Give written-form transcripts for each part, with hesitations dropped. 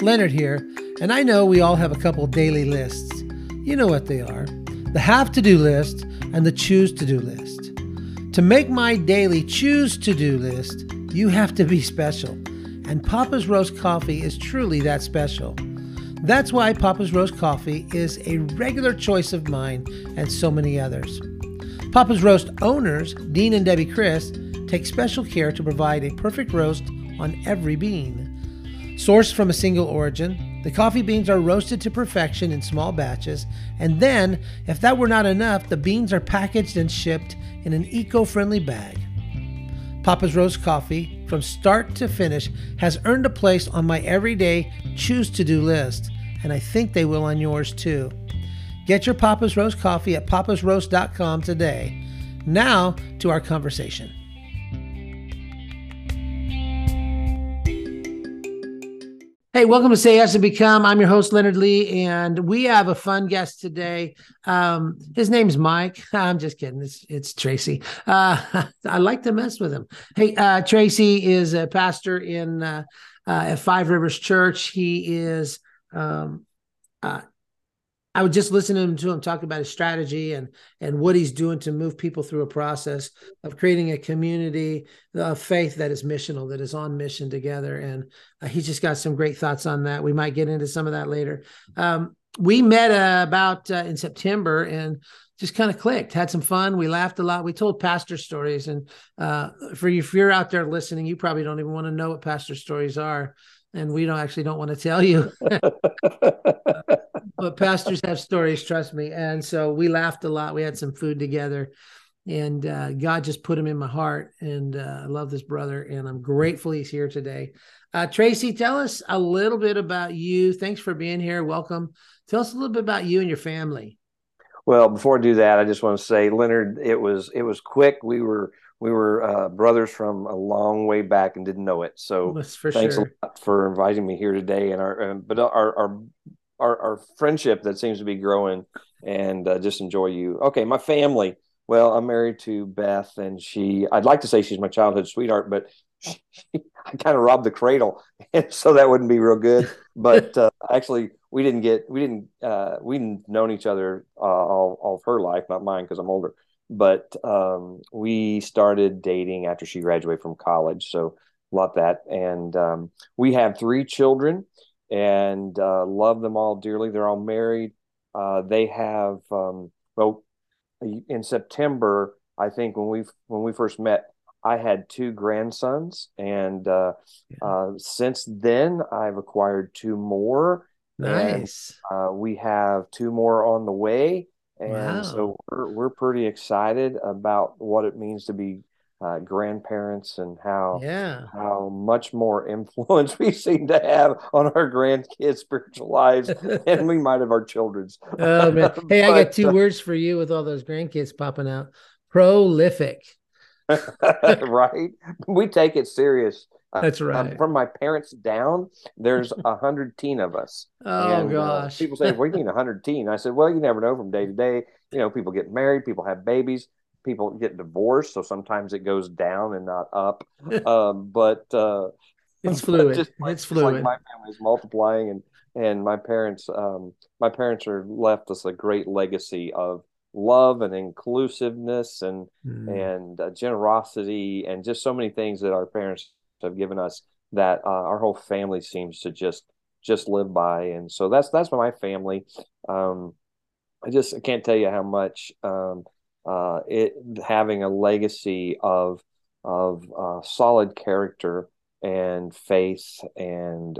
Leonard here, and I know we all have a couple daily lists. You know what they are. The have to-do list and the choose to-do list. To make my daily choose to-do list, you have to be special. And Papa's Roast Coffee is truly that special. That's why Papa's Roast Coffee is a regular choice of mine and so many others. Papa's Roast owners, Dean and Debbie Chris, take special care to provide a perfect roast on every bean. Sourced from a single origin, the coffee beans are roasted to perfection in small batches, and then, if that were not enough, the beans are packaged and shipped in an eco-friendly bag. Papa's Roast Coffee, from start to finish, has earned a place on my everyday choose to-do list, and I think they will on yours too. Get your Papa's Roast Coffee at papasroast.com today. Now to our conversation. Hey, welcome to Say Yes and Become. I'm your host, Leonard Lee, and we have a fun guest today. His name's Mike. I'm just kidding. It's Tracy. I like to mess with him. Hey, Tracy is a pastor in at Five Rivers Church. He is, I was just listening to him talk about his strategy and what he's doing to move people through a process of creating a community of faith that is missional, that is on mission together. And he's just got some great thoughts on that. We might get into some of that later. We met about in September and just kind of clicked, had some fun. We laughed a lot. We told pastor stories. And for you, if you're out there listening, you probably don't even want to know what pastor stories are. And we don't want to tell you, but pastors have stories, trust me. And so we laughed a lot. We had some food together, and God just put him in my heart. And I love this brother, and I'm grateful he's here today. Tracy, tell us a little bit about you. Thanks for being here. Welcome. Tell us a little bit about you and your family. Well, before I do that, I just want to say, Leonard, it was quick. We were brothers from a long way back and didn't know it. So thanks a lot for inviting me here today. And our friendship that seems to be growing, and just enjoy you. Okay, my family. Well, I'm married to Beth, and I'd like to say she's my childhood sweetheart, but I kind of robbed the cradle, and so that wouldn't be real good. But actually, we'd known each other all of her life, not mine, because I'm older. But we started dating after she graduated from college. So love that. And we have three children, and love them all dearly. They're all married. They have, well, in September, I think when we first met, I had two grandsons. And since then, I've acquired two more. Nice. And, we have two more on the way. And wow. So we're pretty excited about what it means to be grandparents, and how much more influence we seem to have on our grandkids' spiritual lives than we might have our children's. Oh, man. Hey, I got two words for you with all those grandkids popping out. Prolific. Right? We take it serious. That's right. From my parents down, there's 110 of us. Oh, and, gosh. People say, "What do you mean 110?" I said, "Well, you never know from day to day. You know, people get married, people have babies, people get divorced. So sometimes it goes down and not up." But it's fluid. It's fluid. Like my family is multiplying, and my parents are left us a great legacy of love and inclusiveness and generosity, and just so many things that our parents have given us that our whole family seems to just live by. And so that's my family. I can't tell you how much having a legacy of solid character and faith, and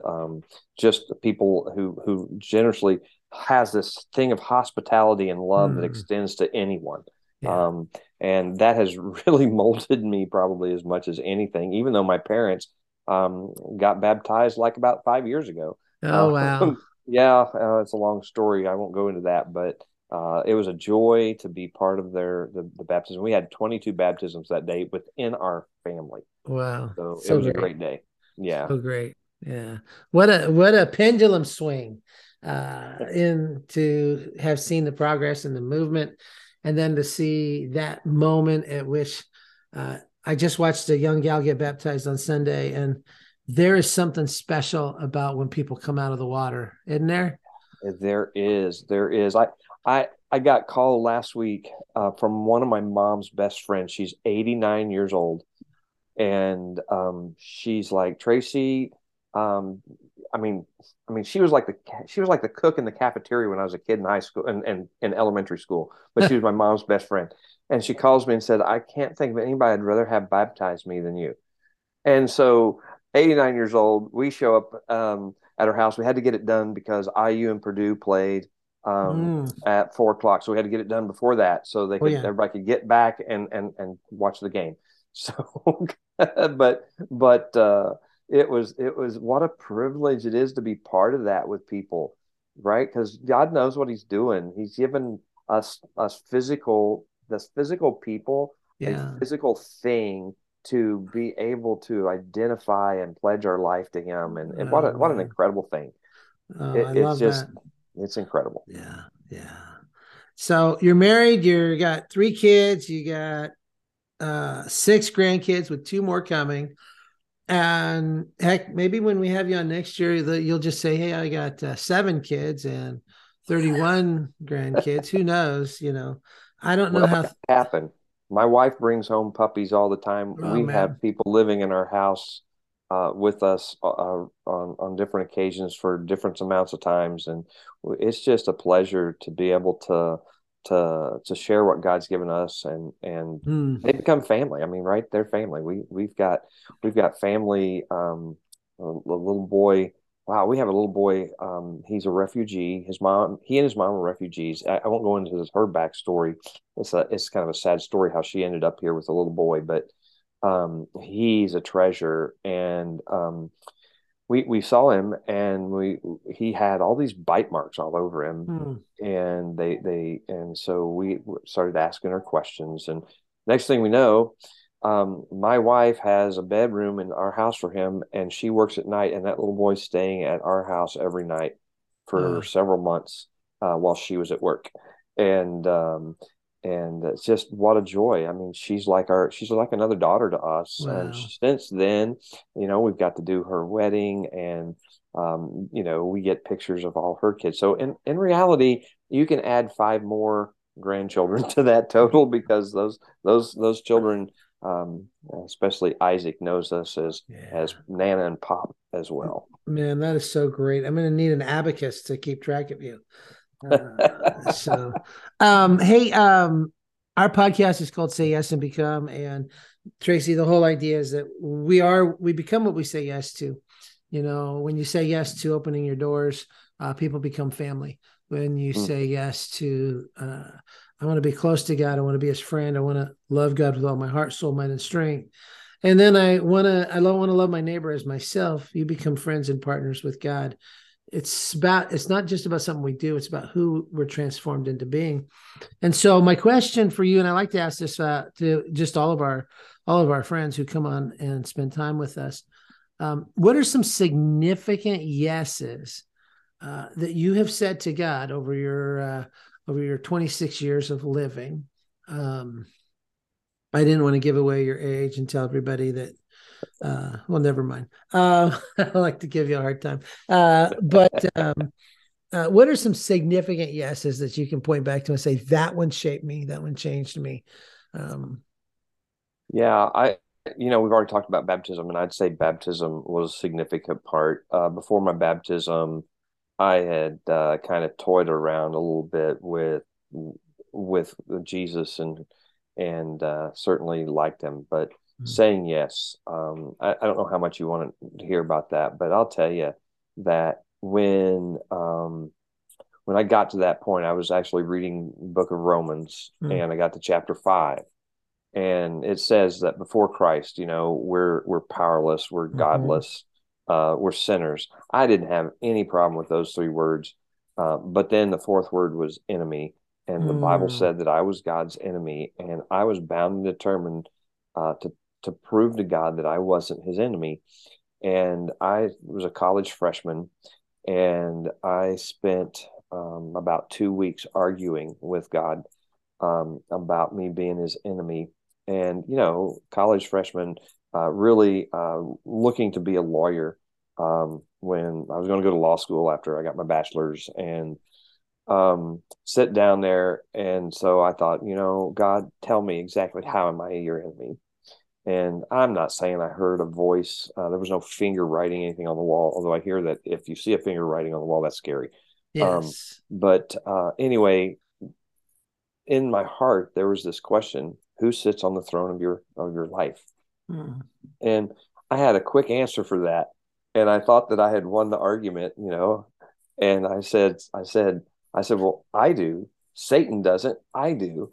just people who generously has this thing of hospitality and love that extends to anyone. Yeah. And that has really molded me probably as much as anything, even though my parents got baptized like about 5 years ago. Oh, wow. Yeah, it's a long story. I won't go into that, but it was a joy to be part of the baptism. We had 22 baptisms that day within our family. Wow. So it was a great day. Yeah. So great. Yeah. What a pendulum swing to have seen the progress in the movement. And then to see that moment at which I just watched a young gal get baptized on Sunday, and there is something special about when people come out of the water, isn't there? There is. I got called last week from one of my mom's best friends. She's 89 years old. And she's like, Tracy, she was like the cook in the cafeteria when I was a kid in high school and elementary school, but she was my mom's best friend. And she calls me and said, I can't think of anybody I'd rather have baptized me than you. And so 89 years old, we show up at her house. We had to get it done because IU and Purdue played at 4 o'clock. So we had to get it done before that so they could, everybody could get back and watch the game. So, but it was what a privilege it is to be part of that with people, right? Because God knows what He's doing. He's given us physical people, a physical thing to be able to identify and pledge our life to Him, and what an incredible thing! It's incredible. Yeah, yeah. So you're married. You got 3 kids. You got 6 grandkids with 2 more coming. And heck, maybe when we have you on next year, you'll just say, hey, I got 7 kids and 31 grandkids. Who knows? You know, I don't know how happen. My wife brings home puppies all the time. We have people living in our house with us on different occasions for different amounts of times. And it's just a pleasure to be able to share what God's given us, and they become family. I mean, right? They're family. We've got family. A little boy. Wow. We have a little boy. He's a refugee. He and his mom were refugees. I won't go into her backstory. It's kind of a sad story how she ended up here with a little boy, but he's a treasure. And we saw him, and he had all these bite marks all over him, and so we started asking her questions. And next thing we know, my wife has a bedroom in our house for him, and she works at night, and that little boy's staying at our house every night for several months while she was at work, and it's just what a joy. I mean, she's like another daughter to us. Wow. And since then, you know, we've got to do her wedding, and you know, we get pictures of all her kids. So in reality, you can add 5 more grandchildren to that total, because those children, especially Isaac, knows us as Nana and Pop as well. Man, that is so great. I'm going to need an abacus to keep track of you. So our podcast is called Say Yes and Become, and Tracy, the whole idea is that we become what we say yes to. You know, when you say yes to opening your doors, people become family. When you say yes to I want to be close to God, I want to be His friend, I want to love God with all my heart, soul, mind, and strength, and then I want to love my neighbor as myself, you become friends and partners with God. It's not just about something we do. It's about who we're transformed into being. And so my question for you, and I like to ask this to just all of our friends who come on and spend time with us. What are some significant yeses that you have said to God over your 26 years of living? I didn't want to give away your age and tell everybody that, never mind. I like to give you a hard time. But what are some significant yeses that you can point back to and say, that one shaped me, that one changed me? We've already talked about baptism, and I'd say baptism was a significant part. Before my baptism, I had kind of toyed around a little bit with Jesus and certainly liked Him, but saying yes. I don't know how much you want to hear about that, but I'll tell you that when I got to that point, I was actually reading the book of Romans, and I got to chapter 5, and it says that before Christ, you know, we're powerless, we're godless, we're sinners. I didn't have any problem with those 3 words. But then the 4th word was enemy. And the Bible said that I was God's enemy, and I was bound and determined to prove to God that I wasn't His enemy. And I was a college freshman, and I spent about 2 weeks arguing with God about me being His enemy. And, you know, college freshmen, really looking to be a lawyer when I was going to go to law school after I got my bachelor's, and sit down there. And so I thought, you know, God, tell me exactly how am I your enemy? And I'm not saying I heard a voice. There was no finger writing anything on the wall, although I hear that if you see a finger writing on the wall, that's scary. Yes. Anyway, in my heart, there was this question, who sits on the throne of your life? Mm. And I had a quick answer for that. And I thought that I had won the argument, you know, and I said, well, I do. Satan doesn't. I do.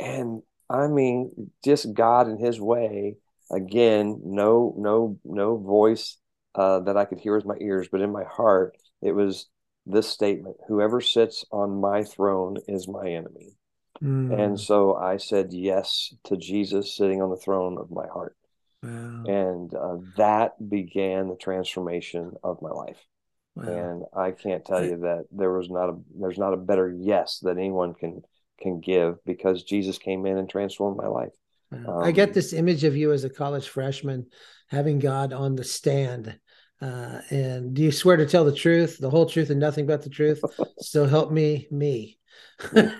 And I mean, just God in his way. Again, no voice that I could hear with my ears, but in my heart, it was this statement, whoever sits on my throne is my enemy. Mm. And so I said yes to Jesus sitting on the throne of my heart. Wow. And that began the transformation of my life. Wow. And I can't tell you that there's not a better yes that anyone can give, because Jesus came in and transformed my life. Wow. I get this image of you as a college freshman having God on the stand. And do you swear to tell the truth, the whole truth and nothing but the truth? So help me. It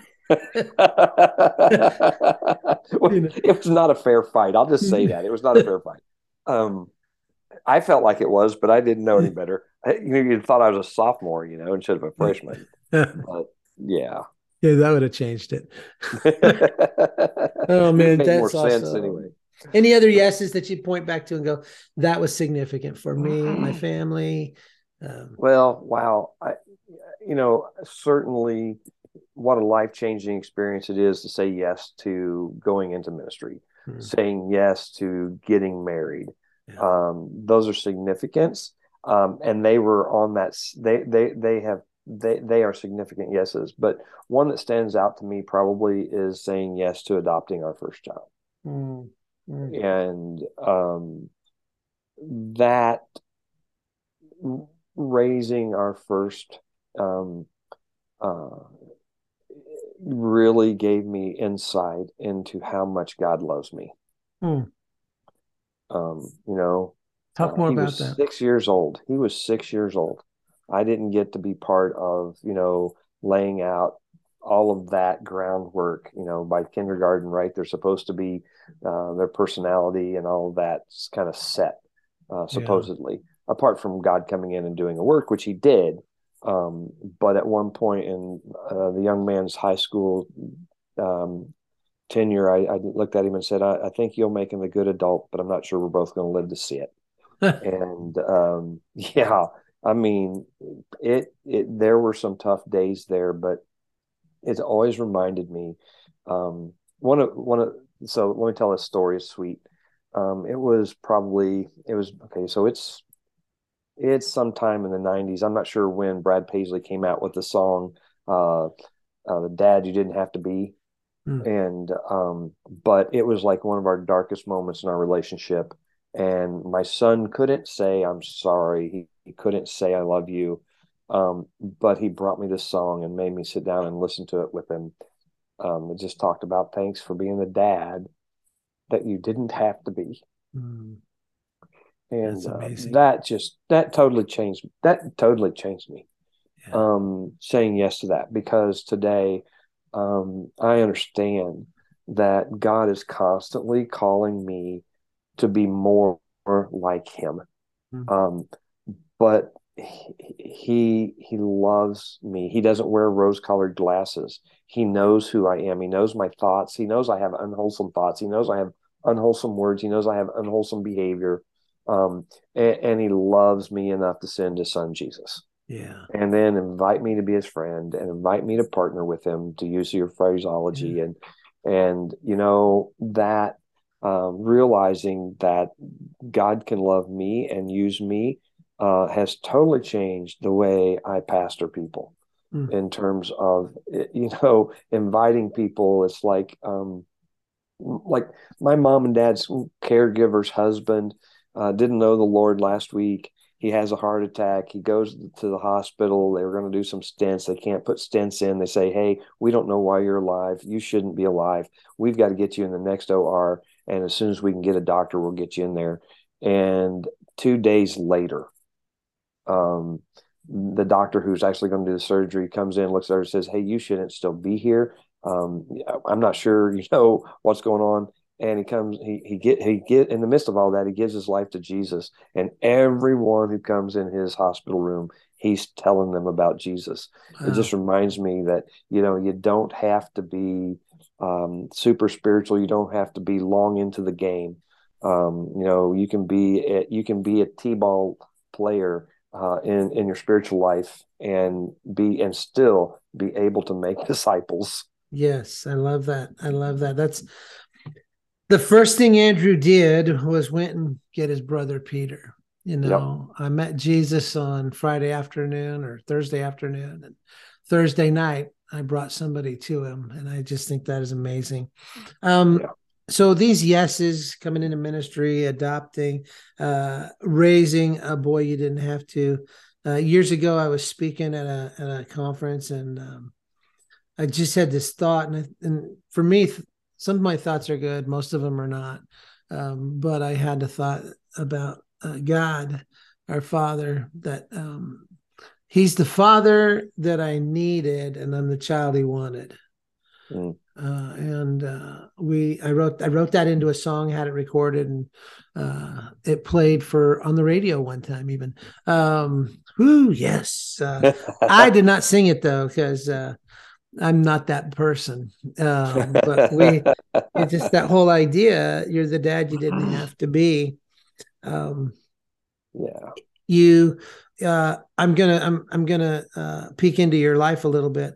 was not a fair fight. I'll just say that. It was not a fair fight. I felt like it was, but I didn't know any better. You thought I was a sophomore, you know, instead of a freshman. But yeah. Yeah, that would have changed it. Oh man, that's more awesome. Sense anyway. Any other yeses that you point back to and go, that was significant for me, my family? Well, wow. I certainly what a life-changing experience it is to say yes to going into ministry, saying yes to getting married. Yeah. Those are significance. And they were on that, they are significant yeses, but one that stands out to me probably is saying yes to adopting our first child. Mm. Mm-hmm. And that raising our first really gave me insight into how much God loves me. Mm. Talk more about that. 6 years old. He was 6 years old. I didn't get to be part of, laying out all of that groundwork. By kindergarten, right, they're supposed to be their personality and all of that's kind of set, supposedly, apart from God coming in and doing a work, which he did. But at one point in the young man's high school tenure, I looked at him and said, I think you'll make him a good adult, but I'm not sure we're both going to live to see it. And there were some tough days there, but it's always reminded me. So let me tell this story. It's sweet. It's sometime in the 90s. I'm not sure when Brad Paisley came out with the song, The Dad You Didn't Have to Be. Mm. And, but it was like one of our darkest moments in our relationship. And my son couldn't say, I'm sorry. He couldn't say, I love you. But he brought me this song and made me sit down and listen to it with him. It just talked about thanks for being the dad that you didn't have to be. Mm. And that totally changed me, saying yes to that, because today I understand that God is constantly calling me to be more like him. Mm-hmm. But he loves me. He doesn't wear rose-colored glasses. He knows who I am. He knows my thoughts. He knows I have unwholesome thoughts. He knows I have unwholesome words. He knows I have unwholesome behavior. And he loves me enough to send his son Jesus. Yeah. And then invite me to be his friend and invite me to partner with him, to use your phraseology. Yeah. And realizing that God can love me and use me has totally changed the way I pastor people. Mm. In terms of, inviting people. It's like my mom and dad's caregiver's husband didn't know the Lord last week. He has a heart attack. He goes to the hospital. They were going to do some stents. They can't put stents in. They say, hey, we don't know why you're alive. You shouldn't be alive. We've got to get you in the next OR. And as soon as we can get a doctor, we'll get you in there. And 2 days later, the doctor who's actually going to do the surgery comes in, looks at her and says, hey, you shouldn't still be here. I'm not sure, you know, what's going on. And he in the midst of all that, he gives his life to Jesus. And everyone who comes in his hospital room, he's telling them about Jesus. Wow. It just reminds me that, you know, you don't have to be super spiritual. You don't have to be long into the game. You know, you can be a T-ball player in your spiritual life and still be able to make disciples. Yes, I love that. I love that. That's the first thing Andrew did was went and get his brother Peter. You know, yep. I met Jesus on Friday afternoon or Thursday afternoon, and Thursday night I brought somebody to him, and I just think that is amazing. Yeah. So these yeses, coming into ministry, adopting, raising a boy you didn't have to. Years ago, I was speaking at a conference, and I just had this thought, and for me, some of my thoughts are good, most of them are not. But I had a thought about God, our Father, that He's the Father that I needed, and I'm the child He wanted. Mm. I wrote that into a song, had it recorded, and it played on the radio one time even. Yes. I did not sing it though, because I'm not that person. But it's just that whole idea, you're the dad you didn't have to be. Yeah. You I'm gonna peek into your life a little bit.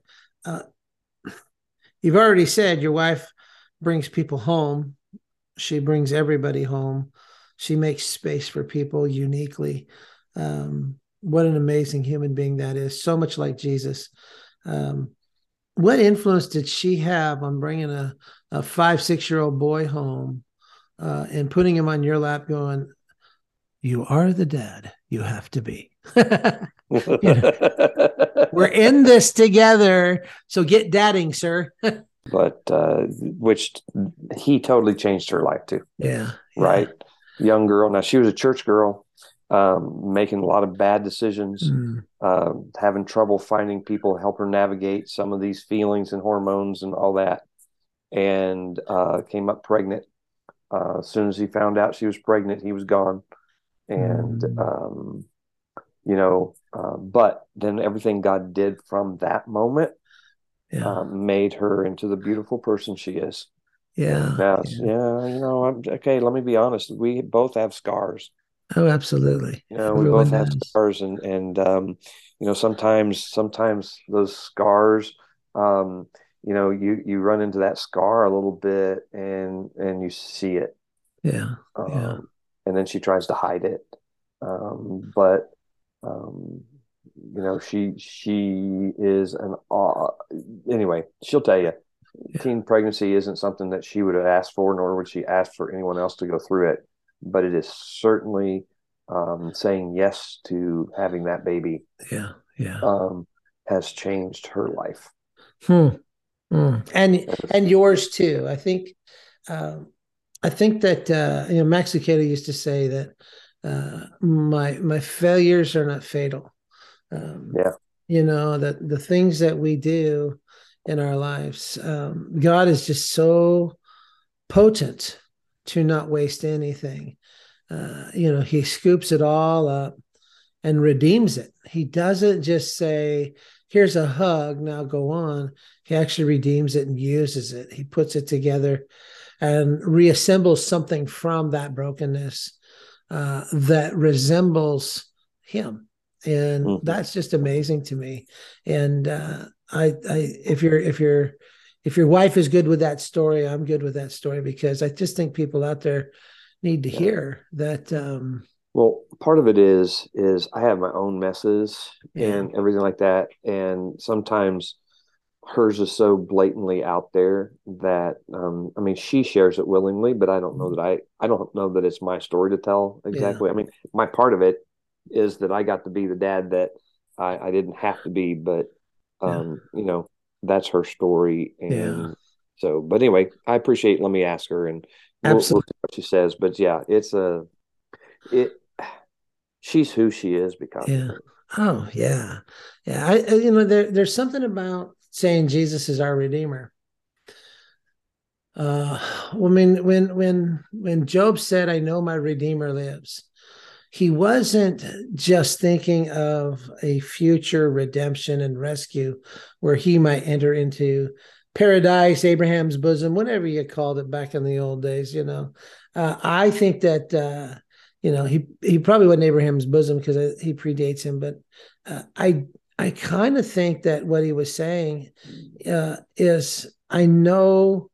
You've already said your wife brings people home. She brings everybody home. She makes space for people uniquely. What an amazing human being that is. So much like Jesus. What influence did she have on bringing a 5-6-year-old boy home and putting him on your lap going, you are the dad you have to be. You know, we're in this together, so get dadding, sir. But which he totally changed her life too. Yeah, right. Yeah. Young girl. Now she was a church girl, making a lot of bad decisions, having trouble finding people to help her navigate some of these feelings and hormones and all that, and came up pregnant. As soon as he found out she was pregnant, he was gone, and. You know, but then everything God did from that moment made her into the beautiful person she is. Yeah. Now, yeah. You know, okay, let me be honest. We both have scars. Oh, absolutely. You know, we both have scars. And you know, sometimes those scars, you know, you run into that scar a little bit and you see it. Yeah. Yeah. And then she tries to hide it. But you know, she is an anyway, she'll tell you teen pregnancy isn't something that she would have asked for, nor would she ask for anyone else to go through it, but it is certainly saying yes to having that baby has changed her life. And yours too, I think. I think that you know, Max Lucado used to say that my failures are not fatal. You know, that the things that we do in our lives, God is just so potent to not waste anything. You know, He scoops it all up and redeems it. He doesn't just say, here's a hug, now go on. He actually redeems it and uses it. He puts it together and reassembles something from that brokenness that resembles Him. And that's just amazing to me. And if your wife is good with that story, I'm good with that story, because I just think people out there need to hear that. Well, part of it is I have my own messes and everything like that. And sometimes hers is so blatantly out there that, I mean, she shares it willingly, but I don't know that I don't know that it's my story to tell exactly. Yeah. I mean, my part of it is that I got to be the dad that I didn't have to be, but, you know, that's her story. And So, but anyway, I appreciate, let me ask her and we'll see what she says, but yeah, she's who she is because of her. Oh yeah. Yeah. There's something about saying Jesus is our Redeemer. When Job said, I know my Redeemer lives, he wasn't just thinking of a future redemption and rescue where he might enter into paradise, Abraham's bosom, whatever you called it back in the old days, I think that, he probably wasn't Abraham's bosom because he predates him, but I kind of think that what he was saying is, I know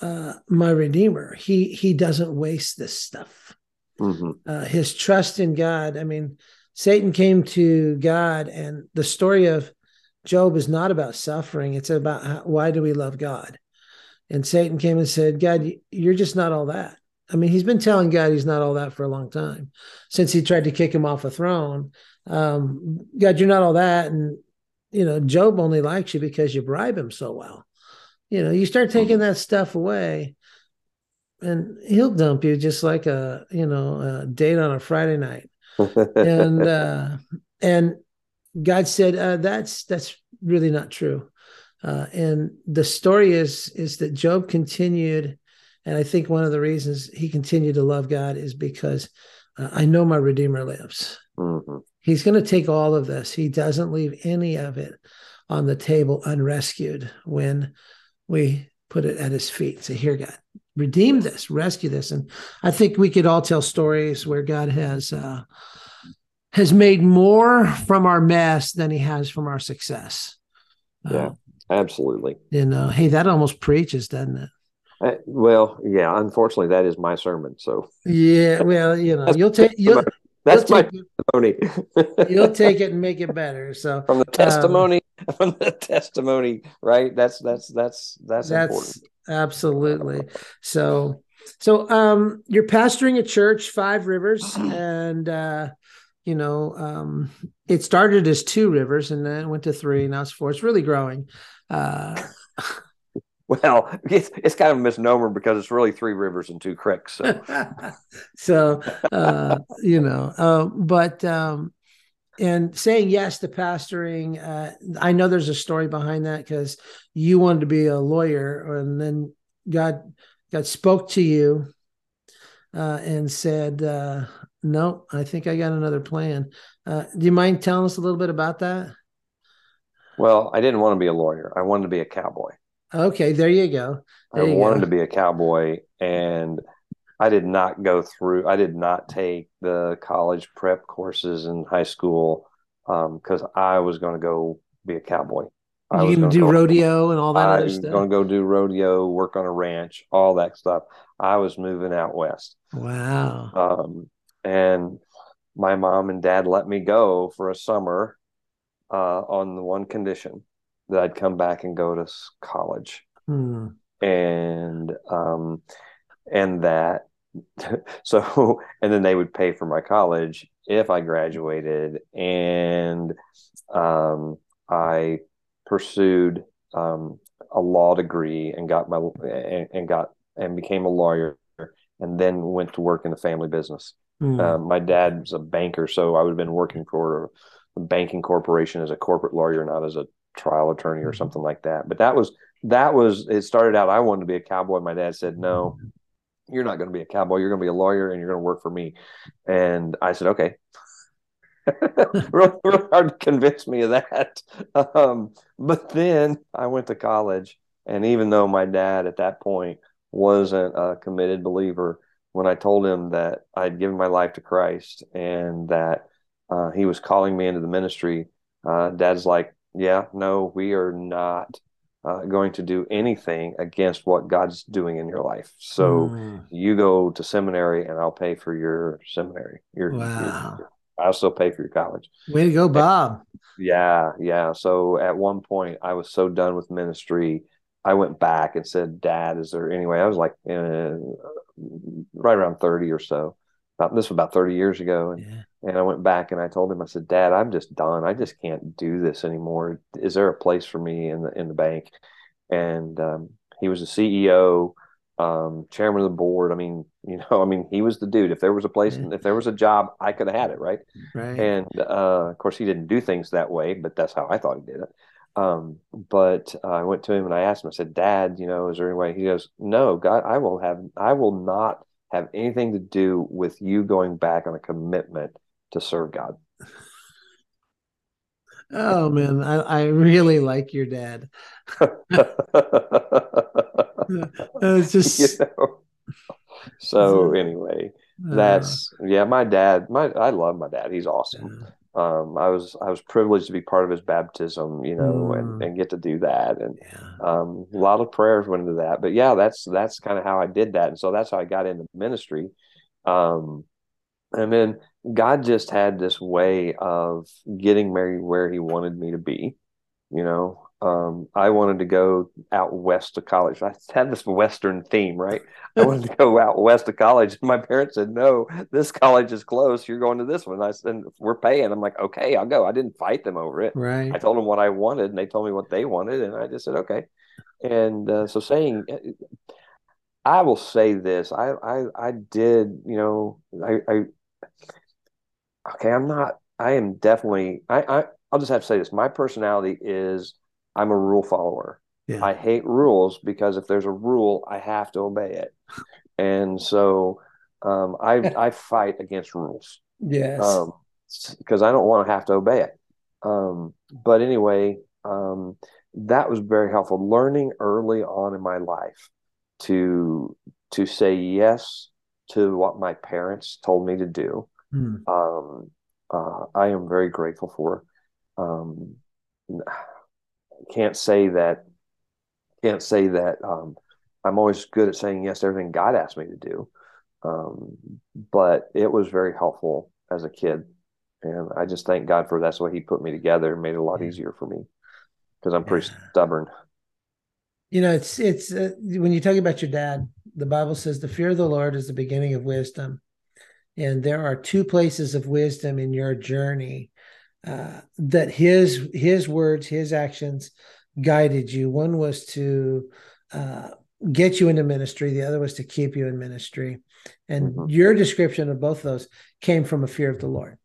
my Redeemer. He doesn't waste this stuff. Mm-hmm. His trust in God. I mean, Satan came to God, and the story of Job is not about suffering. It's about why do we love God? And Satan came and said, God, you're just not all that. I mean, he's been telling God he's not all that for a long time since he tried to kick him off a throne. God, you're not all that. And, Job only likes you because you bribe him so well. You start taking that stuff away and he'll dump you just like a date on a Friday night. And God said, that's really not true. And the story is that Job continued. And I think one of the reasons he continued to love God is because I know my Redeemer lives. Mm-hmm. He's going to take all of this. He doesn't leave any of it on the table unrescued when we put it at his feet and say, here, God, redeem this, rescue this. And I think we could all tell stories where God has made more from our mess than he has from our success. Yeah, absolutely. Hey, that almost preaches, doesn't it? Well, yeah. Unfortunately, that is my sermon. So yeah, well, you'll take my testimony. You'll take it and make it better. So from the testimony, right? That's important. Absolutely. So you're pastoring a church, Five Rivers, and it started as 2 rivers, and then it went to 3, now it's 4. It's really growing. Well, it's kind of a misnomer because it's really 3 rivers and 2 creeks. So, and saying yes to pastoring, I know there's a story behind that because you wanted to be a lawyer, and then God spoke to you and said, no, I think I got another plan. Do you mind telling us a little bit about that? Well, I didn't want to be a lawyer. I wanted to be a cowboy. Okay, there you go. I wanted to be a cowboy, and I did not take the college prep courses in high school because I was going to go be a cowboy. I was going to do rodeo and all that other stuff? I was going to go do rodeo, work on a ranch, all that stuff. I was moving out west. Wow. And my mom and dad let me go for a summer on the one condition, that I'd come back and go to college. Mm. And then they would pay for my college if I graduated. And I pursued a law degree and became a lawyer, and then went to work in the family business. Mm. My dad's a banker, so I would have been working for a banking corporation as a corporate lawyer, not as a trial attorney or something like that. But that was it started out, I wanted to be a cowboy. My dad said, no, you're not going to be a cowboy. You're going to be a lawyer and you're going to work for me. And I said, okay. Really hard to convince me of that. But then I went to college. And even though my dad at that point wasn't a committed believer, when I told him that I'd given my life to Christ and that he was calling me into the ministry, Dad's like, yeah, no, we are not going to do anything against what God's doing in your life. So you go to seminary and I'll pay for your seminary. I'll still pay for your college. Way to go, Bob. Yeah. So at one point I was so done with ministry, I went back and said, Dad, is there any way? I was like right around 30 or so. This was about 30 years ago. And I went back and I told him, I said, Dad, I'm just done. I just can't do this anymore. Is there a place for me in the bank? And He was the CEO, chairman of the board. I mean, he was the dude. If there was a place, if there was a job, I could have had it. Right. And, of course he didn't do things that way, but that's how I thought he did it. But I went to him and I asked him, I said, Dad, is there any way? He goes, no, God, I will not have anything to do with you going back on a commitment to serve God. Oh man, I really like your dad. So anyway, my dad. I love my dad. He's awesome. I was privileged to be part of his baptism, and get to do that. And a lot of prayers went into that. But yeah, that's kind of how I did that. And so that's how I got into ministry. And then God just had this way of getting married where he wanted me to be. I wanted to go out west to college. I had this Western theme, right? I wanted to go out west to college. My parents said, no, this college is close. You're going to this one. I said, we're paying. I'm like, okay, I'll go. I didn't fight them over it. Right. I told them what I wanted and they told me what they wanted. And I just said, okay. And I will say this. I'll just have to say this. My personality is, I'm a rule follower. Yeah. I hate rules because if there's a rule, I have to obey it. And so I fight against rules. Yes. Because I don't want to have to obey it. But anyway, that was very helpful. Learning early on in my life to say yes to what my parents told me to do. I am very grateful for. Can't say that I'm always good at saying yes to everything God asked me to do. But it was very helpful as a kid. And I just thank God for that's what he put me together and made it a lot easier for me because I'm pretty stubborn. It's when you talk about your dad, the Bible says the fear of the Lord is the beginning of wisdom. And there are two places of wisdom in your journey. That his words, his actions guided you. One was to get you into ministry. The other was to keep you in ministry. And your description of both of those came from a fear of the Lord.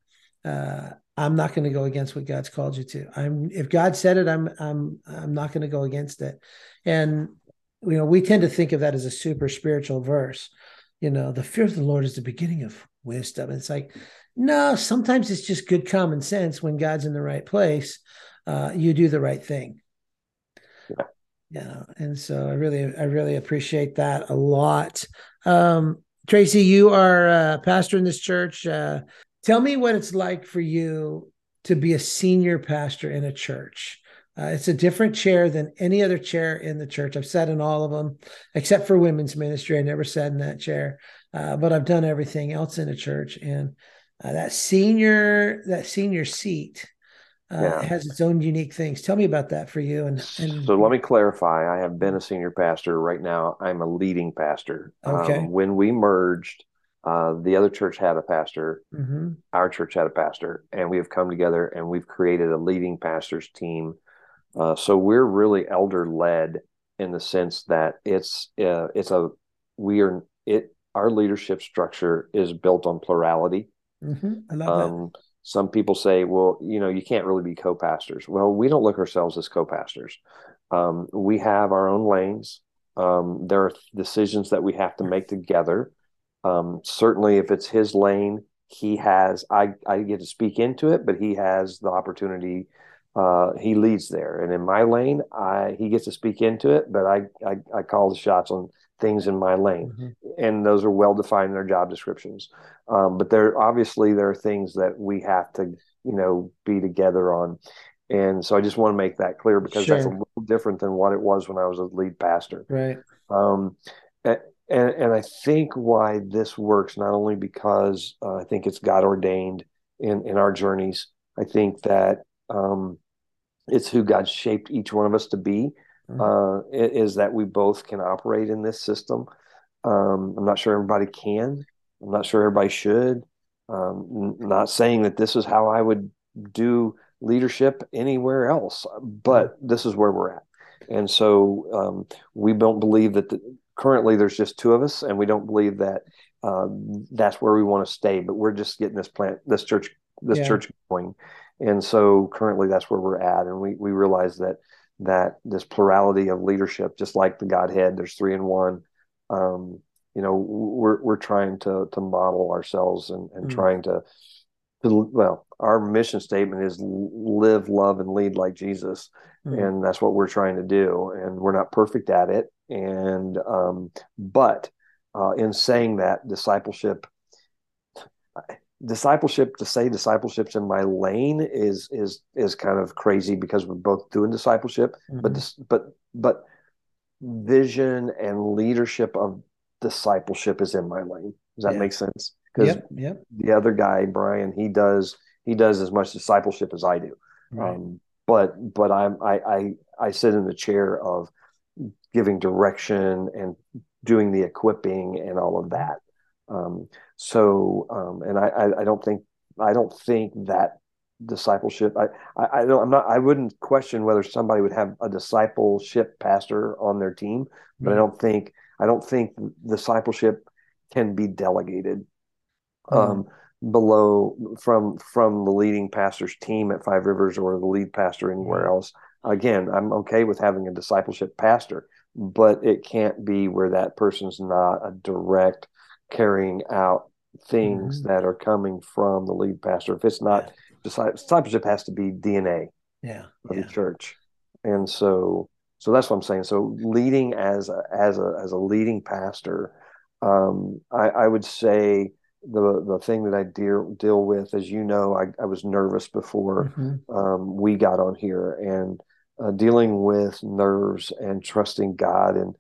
I'm not going to go against what God's called you to. If God said it, I'm not going to go against it. And, we tend to think of that as a super spiritual verse. The fear of the Lord is the beginning of wisdom. And it's like, no, sometimes it's just good common sense. When God's in the right place, you do the right thing. Yeah. And so I really appreciate that a lot. Tracy, you are a pastor in this church. Tell me what it's like for you to be a senior pastor in a church. It's a different chair than any other chair in the church. I've sat in all of them, except for women's ministry. I never sat in that chair, but I've done everything else in a church. And that senior seat has its own unique things. Tell me about that for you. And so let me clarify. I have been a senior pastor. Right now, I'm a leading pastor. Okay. When we merged, the other church had a pastor. Our church had a pastor, and we have come together and we've created a leading pastors team. So we're really elder led in the sense that our leadership structure is built on plurality. I love that. Some people say, well, you can't really be co-pastors. Well, we don't look ourselves as co-pastors. We have our own lanes. There are decisions that we have to make together. Certainly if it's his lane, I get to speak into it, but he has the opportunity. He leads there. And in my lane, he gets to speak into it, but I call the shots on things in my lane. And those are well-defined in their job descriptions. But there are things that we have to, be together on. And so I just want to make that clear because that's a little different than what it was when I was a lead pastor. Right. And I think why this works, not only because I think it's God ordained in our journeys. I think that it's who God shaped each one of us to be. Is that we both can operate in this system. I'm not sure everybody can. I'm not sure everybody should. Not saying that this is how I would do leadership anywhere else, but this is where we're at. And so we don't believe that currently there's just two of us, and we don't believe that that's where we want to stay, but we're just getting this church going. And so currently that's where we're at. And we realize that this plurality of leadership, just like the Godhead, there's three in one. We're trying to model ourselves and trying to our mission statement is live, love, and lead like Jesus. Mm-hmm. And that's what we're trying to do. And we're not perfect at it. And, but in saying that, discipleship, to say discipleship's in my lane is kind of crazy, because we're both doing discipleship, mm-hmm. but vision and leadership of discipleship is in my lane. Does that make sense? Because the other guy, Brian, he does as much discipleship as I do. Right. But I sit in the chair of giving direction and doing the equipping and all of that. And I don't think that discipleship, I wouldn't question whether somebody would have a discipleship pastor on their team, but I don't think discipleship can be delegated below from the leading pastor's team at Five Rivers or the lead pastor anywhere else. Again, I'm okay with having a discipleship pastor, but it can't be where that person's not a direct carrying out things that are coming from the lead pastor. If it's not, discipleship has to be DNA of the church. And so that's what I'm saying. So leading as a leading pastor, I would say the thing that I deal with, as you know, I was nervous before we got on here, and dealing with nerves and trusting God, and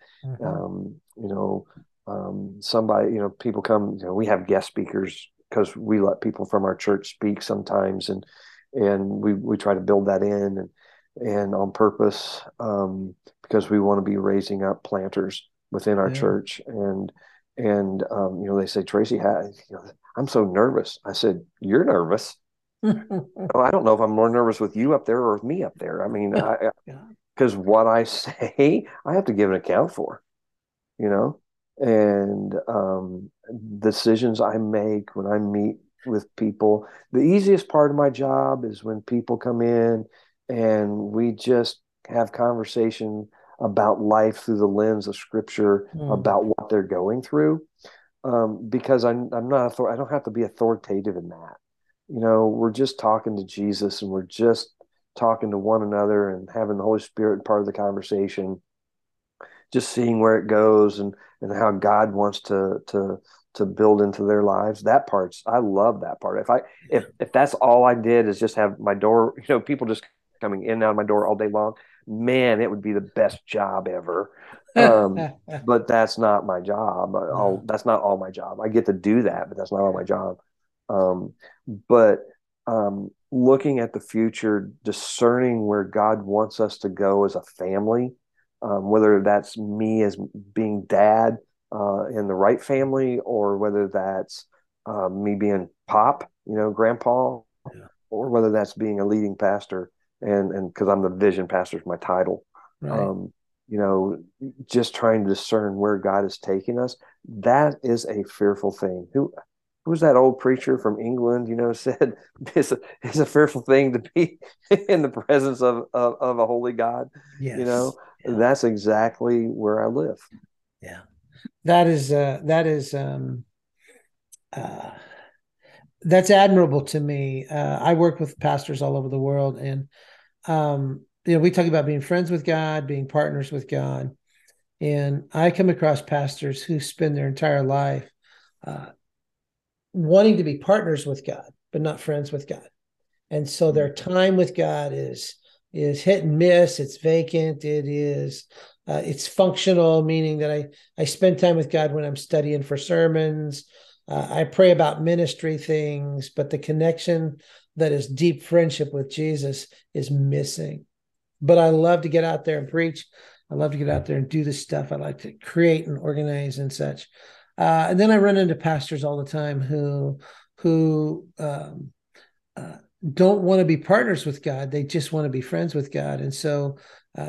somebody, people come, we have guest speakers because we let people from our church speak sometimes, and we try to build that in and on purpose, because we want to be raising up planters within our church. And they say, Tracy, I'm so nervous. I said, you're nervous. I don't know if I'm more nervous with you up there or with me up there. I mean, because what I say, I have to give an account for, and decisions I make when I meet with people. The easiest part of my job is when people come in and we just have conversation about life through the lens of Scripture, about what they're going through, because I don't have to be authoritative in that. We're just talking to Jesus, and we're just talking to one another, and having the Holy Spirit part of the conversation, just seeing where it goes and how God wants to build into their lives. That part's, I love that part. If that's all I did is just have my door, people just coming in and out of my door all day long, man, it would be the best job ever. But that's not my job. That's not all my job. I get to do that, but that's not all my job. Looking at the future, discerning where God wants us to go as a family, whether that's me as being dad in the right family, or whether that's me being pop, grandpa, or whether that's being a leading pastor. And because I'm the vision pastor, is my title, right. Just trying to discern where God is taking us. That is a fearful thing. Who's that old preacher from England? Said it's a fearful thing to be in the presence of a holy God. Yes. That's exactly where I live. Yeah, that's admirable to me. I work with pastors all over the world, and we talk about being friends with God, being partners with God. And I come across pastors who spend their entire life wanting to be partners with God, but not friends with God. And so their time with God is hit and miss. It's vacant. It is it's functional, meaning that I spend time with God when I'm studying for sermons. I pray about ministry things, but the connection that is deep friendship with Jesus is missing. But I love to get out there and preach. I love to get out there and do this stuff. I like to create and organize and such. And then I run into pastors all the time who don't want to be partners with God. They just want to be friends with God. And so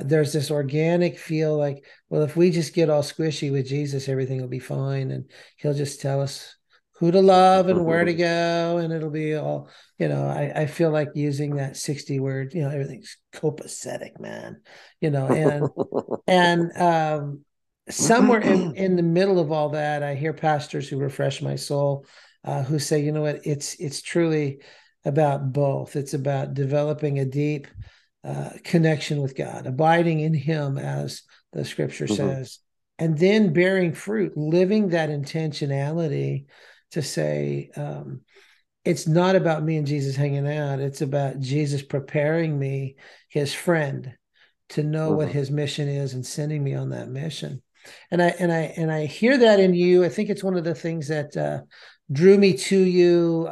there's this organic feel like, well, if we just get all squishy with Jesus, everything will be fine. And he'll just tell us who to love and where to go. And it'll be all, you know, I feel like using that 60 word, you know, everything's copacetic, man, you know, and, somewhere in the middle of all that, I hear pastors who refresh my soul, who say, you know what, it's truly about both. It's about developing a deep connection with God, abiding in him, as the scripture says, and then bearing fruit, living that intentionality to say, it's not about me and Jesus hanging out. It's about Jesus preparing me, his friend, to know what his mission is and sending me on that mission. And I hear that in you. I think it's one of the things that drew me to you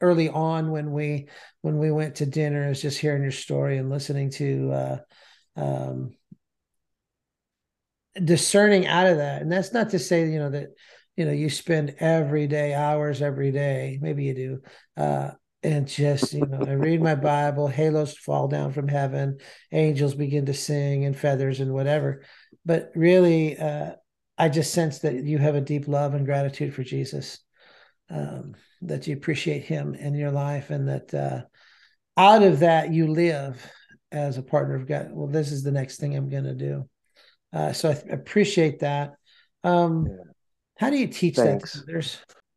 early on when we went to dinner, is just hearing your story and listening to discerning out of that. And that's not to say, you know, that, you know, you spend every day, hours every day, maybe you do, and just, you know, I read my Bible, halos fall down from heaven, angels begin to sing and feathers and whatever. But really, I just sense that you have a deep love and gratitude for Jesus, that you appreciate him in your life, and that out of that you live as a partner of God. Well, this is the next thing I'm going to do. So I appreciate that. How do you teach that to others?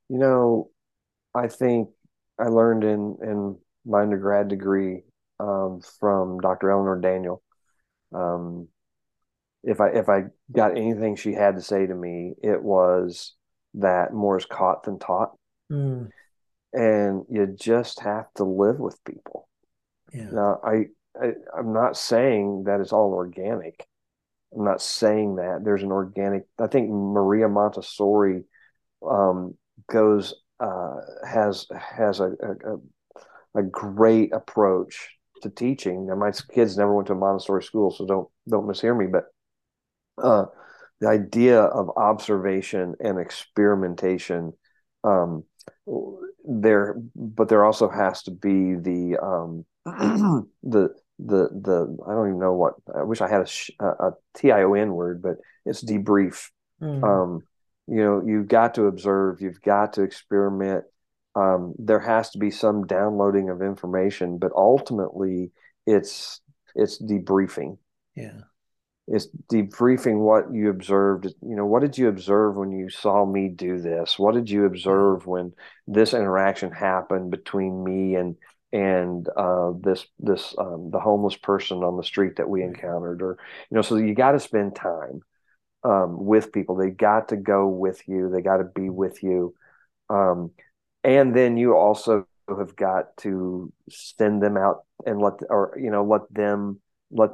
You know, I think I learned in my undergrad degree from Dr. Eleanor Daniel. If I got anything she had to say to me, it was that more is caught than taught. And you just have to live with people. Yeah. Now, I'm not saying that it's all organic. I'm not saying that there's an organic. I think Maria Montessori has a great approach to teaching. Now, my kids never went to a Montessori school, so don't mishear me, but the idea of observation and experimentation, there also has to be the I don't even know what, I wish I had a TION word, but it's debrief. You know, you've got to observe, you've got to experiment. There has to be some downloading of information, but ultimately it's debriefing. Yeah. It's debriefing what you observed. You know, what did you observe when you saw me do this? What did you observe when this interaction happened between me and this the homeless person on the street that we encountered? Or, you know, so you got to spend time with people. They got to go with you. They got to be with you, and then you also have got to send them out and let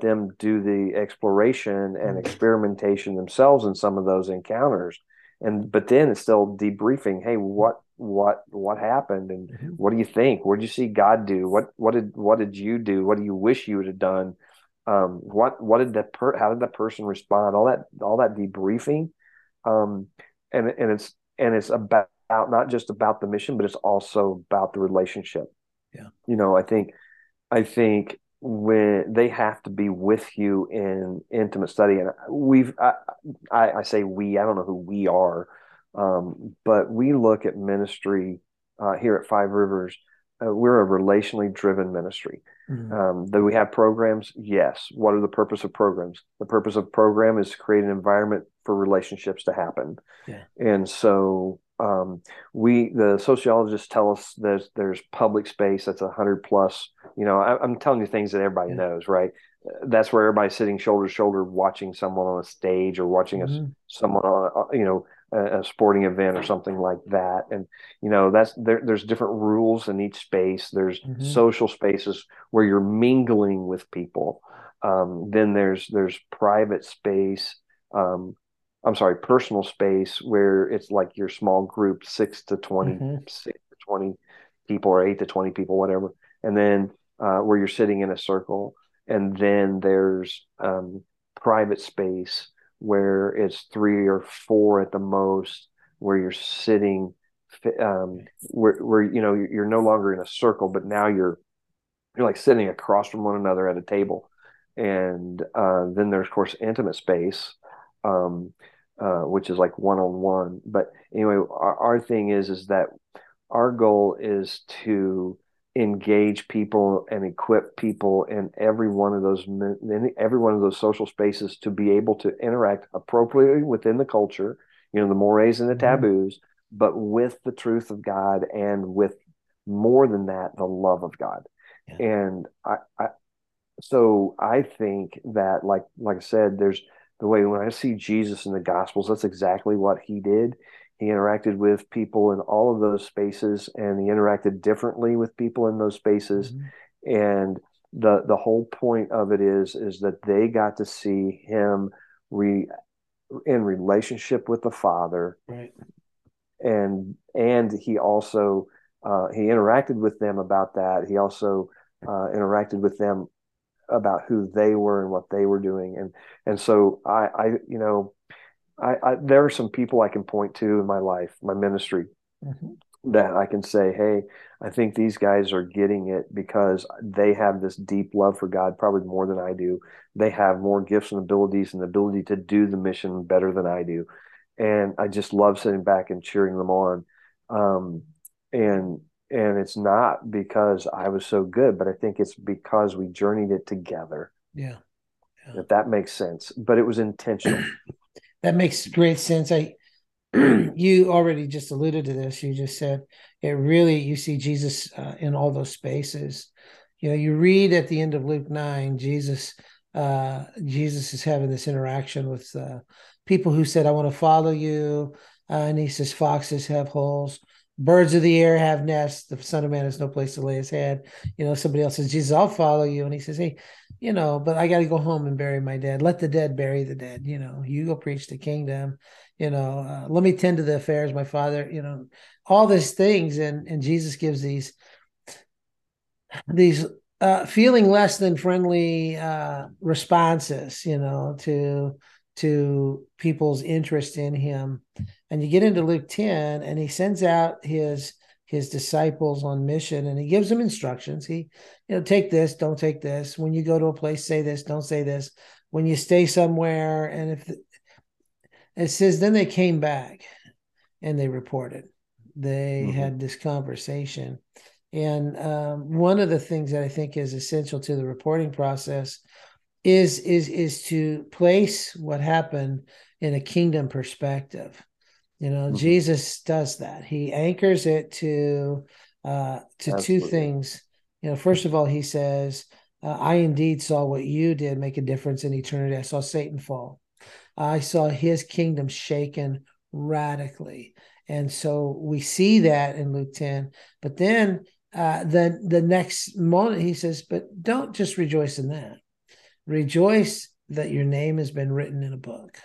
them do the exploration and experimentation themselves in some of those encounters. But then it's still debriefing. Hey, what happened? And what do you think? What did you see God do? What did you do? What do you wish you would have done? How did that person respond? All that debriefing. And it's about, not just about the mission, but it's also about the relationship. Yeah. You know, I think, when they have to be with you in intimate study. And I say we, I don't know who we are, but we look at ministry here at Five Rivers. We're a relationally driven ministry. Do we have programs? Yes. What are the purpose of programs? The purpose of program is to create an environment for relationships to happen. Yeah. And so the sociologists tell us there's public space. That's 100+. You know, I'm telling you things that everybody knows, right? That's where everybody's sitting shoulder to shoulder, watching someone on a stage or watching someone on a sporting event or something like that. And, you know, there's different rules in each space. There's social spaces where you're mingling with people. Then there's private space, personal space, where it's like your small group, 6 to 20 people, or 8 to 20 people, whatever. And then where you're sitting in a circle. And then there's private space, where it's 3 or 4 at the most, where you're sitting, where you know, you're no longer in a circle, but now you're like sitting across from one another at a table. And then there's, of course, intimate space, which is like one-on-one. But anyway, our thing is that our goal is to engage people and equip people in every one of those social spaces to be able to interact appropriately within the culture, the mores and the taboos, but with the truth of God, and with more than that, the love of God. Yeah. And so I think that, like I said, there's the way when I see Jesus in the Gospels, that's exactly what he did. He interacted with people in all of those spaces, and he interacted differently with people in those spaces. Mm-hmm. And the whole point of it is that they got to see him in relationship with the Father. Right. And he also, he interacted with them about that. He also interacted with them about who they were and what they were doing. And so I there are some people I can point to in my life, my ministry, mm-hmm. that I can say, hey, I think these guys are getting it because they have this deep love for God, probably more than I do. They have more gifts and abilities and the ability to do the mission better than I do. And I just love sitting back and cheering them on. And it's not because I was so good, but I think it's because we journeyed it together. Yeah. If that makes sense. But it was intentional. That makes great sense. You already just alluded to this. You just said it really, you see Jesus in all those spaces. You read at the end of Luke 9, Jesus is having this interaction with people who said, I want to follow you. And he says, foxes have holes. Birds of the air have nests. The Son of Man has no place to lay his head. Somebody else says, Jesus, I'll follow you. And he says, hey, but I got to go home and bury my dead. Let the dead bury the dead. You go preach the kingdom. Let me tend to the affairs of my Father. All these things. And Jesus gives these feeling less than friendly responses, to people's interest in him. And you get into Luke 10, and he sends out his disciples on mission, and he gives them instructions. He, take this, don't take this. When you go to a place, say this, don't say this. When you stay somewhere, and it says, then they came back and they reported. They mm-hmm. had this conversation. And one of the things that I think is essential to the reporting process is to place what happened in a kingdom perspective. Mm-hmm. Jesus does that. He anchors it to Absolutely. Two things. First of all, he says, I indeed saw what you did make a difference in eternity. I saw Satan fall. I saw his kingdom shaken radically. And so we see that in Luke 10. But then the next moment he says, but don't just rejoice in that. Rejoice that your name has been written in a book.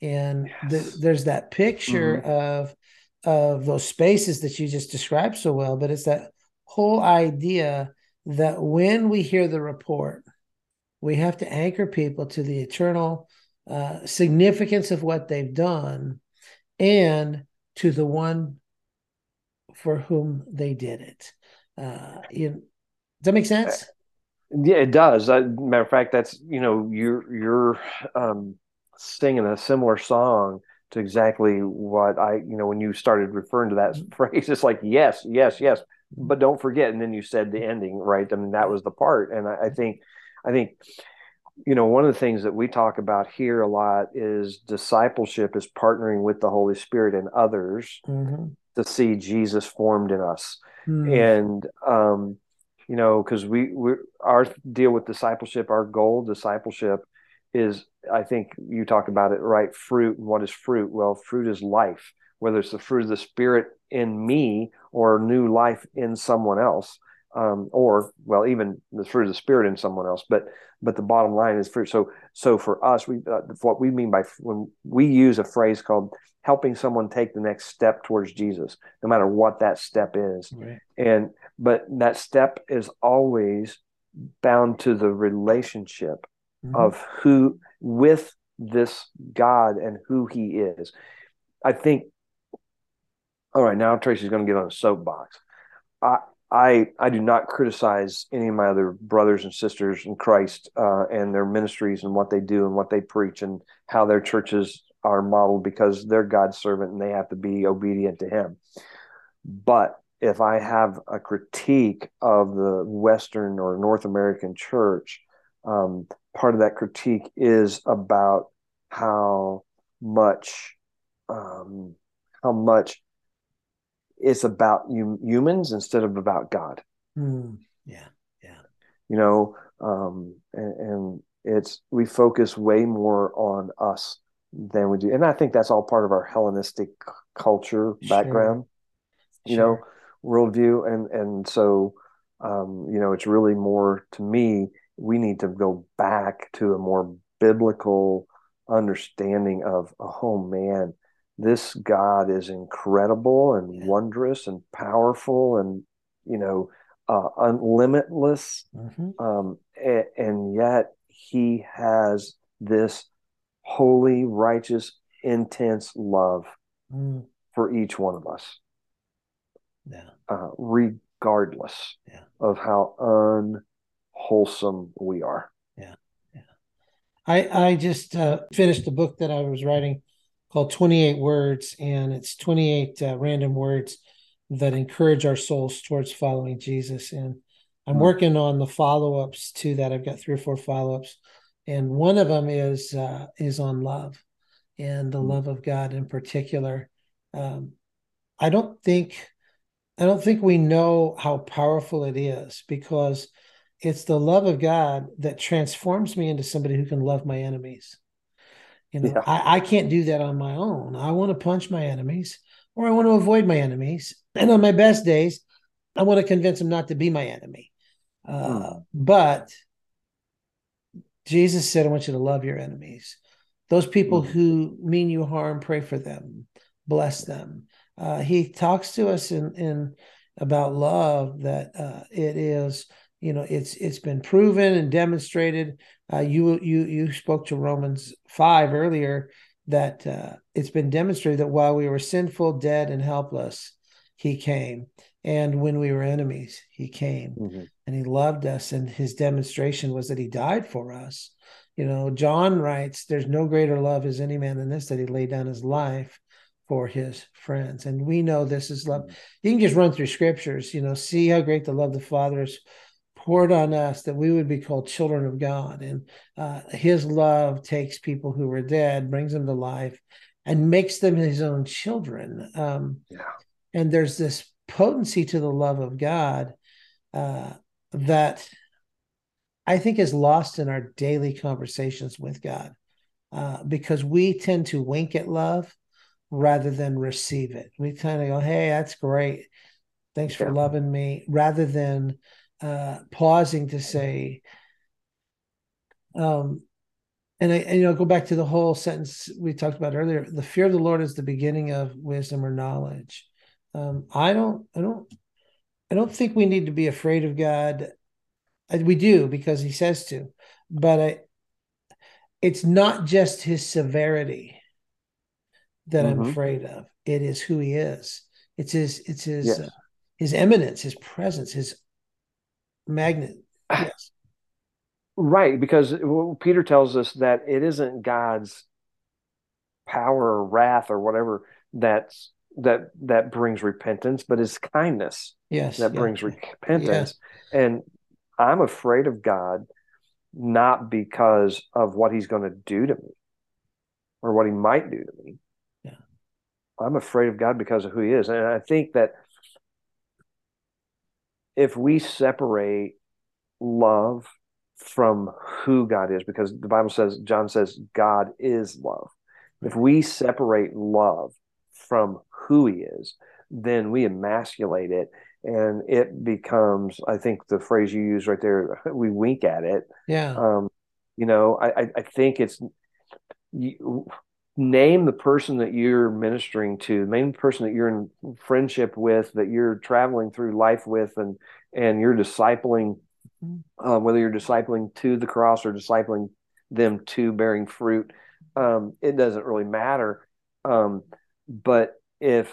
And yes. There's that picture mm-hmm. of those spaces that you just described so well, but it's that whole idea that when we hear the report, we have to anchor people to the eternal significance of what they've done and to the one for whom they did it. Does that make sense? Yeah, it does. Matter of fact, that's, you're singing a similar song to exactly what I, when you started referring to that mm-hmm. phrase, it's like, yes, yes, yes, but don't forget. And then you said the ending, right? I mean, that was the part. And I think, one of the things that we talk about here a lot is discipleship is partnering with the Holy Spirit and others mm-hmm. to see Jesus formed in us. Mm-hmm. And, because we our deal with discipleship, our goal discipleship is, I think you talk about it, right? Fruit. And what is fruit? Well, fruit is life, whether it's the fruit of the Spirit in me or new life in someone else, or even the fruit of the Spirit in someone else. But the bottom line is fruit. So for us, we what we mean by when we use a phrase called helping someone take the next step towards Jesus, no matter what that step is. Right. But that step is always bound to the relationship mm-hmm. of who with this God and who he is. I think, all right, now Tracy's going to get on a soapbox. I, I do not criticize any of my other brothers and sisters in Christ and their ministries and what they do and what they preach and how their churches are modeled, because they're God's servant and they have to be obedient to him. But if I have a critique of the Western or North American church, part of that critique is about how much it's about humans instead of about God. Yeah. You know, and we focus way more on us than we do. And I think that's all part of our Hellenistic culture background, you know, worldview. And so, you know, it's really more, to me, we need to go back to a more biblical understanding of, oh man, this God is incredible and wondrous and powerful and, you know, limitless. And yet he has this holy, righteous, intense love for each one of us. Regardless of how unwholesome we are. I just finished a book that I was writing called 28 Words, and it's 28 random words that encourage our souls towards following Jesus. And I'm working on the follow-ups to that. I've got 3 or 4 follow-ups, and one of them is on love and the love of God in particular. I don't think we know how powerful it is, because it's the love of God that transforms me into somebody who can love my enemies. You know, I can't do that on my own. I want to punch my enemies, or I want to avoid my enemies. And on my best days, I want to convince them not to be my enemy. But Jesus said, I want you to love your enemies. Those people who mean you harm, pray for them, bless them. He talks to us in about love, that it is, you know, it's been proven and demonstrated. You spoke to Romans 5 earlier, that it's been demonstrated that while we were sinful, dead, and helpless, he came. And when we were enemies, he came. And he loved us. And his demonstration was that he died for us. You know, John writes, there's no greater love as any man than this, that he laid down his life for his friends. And we know this is love. You can just run through scriptures, you know, see how great the love of the Father is poured on us, that we would be called children of God. And his love takes people who were dead, brings them to life, and makes them his own children. And there's this potency to the love of God that I think is lost in our daily conversations with God, because we tend to wink at love rather than receive it. We kind of go, hey, that's great. Thanks for loving me, rather than pausing to say, and you know, go back to the whole sentence we talked about earlier. The fear of the Lord is the beginning of wisdom or knowledge. I don't think we need to be afraid of God. We do, because he says to, but it's not just his severity that I'm afraid of. It is who he is. It's his his eminence, his presence, his magnet. Yes. Right, because Peter tells us that it isn't God's power or wrath or whatever that brings repentance, but his kindness brings repentance. And I'm afraid of God not because of what he's going to do to me or what he might do to me. I'm afraid of God because of who he is. And I think that if we separate love from who God is, because the Bible says, John says, God is love. If we separate love from who he is, then we emasculate it. And it becomes, I think the phrase you use right there, we wink at it. You know, I think it's, name the person that you're ministering to, name the person that you're in friendship with, that you're traveling through life with, and you're discipling, whether you're discipling to the cross or discipling them to bearing fruit. It doesn't really matter. But if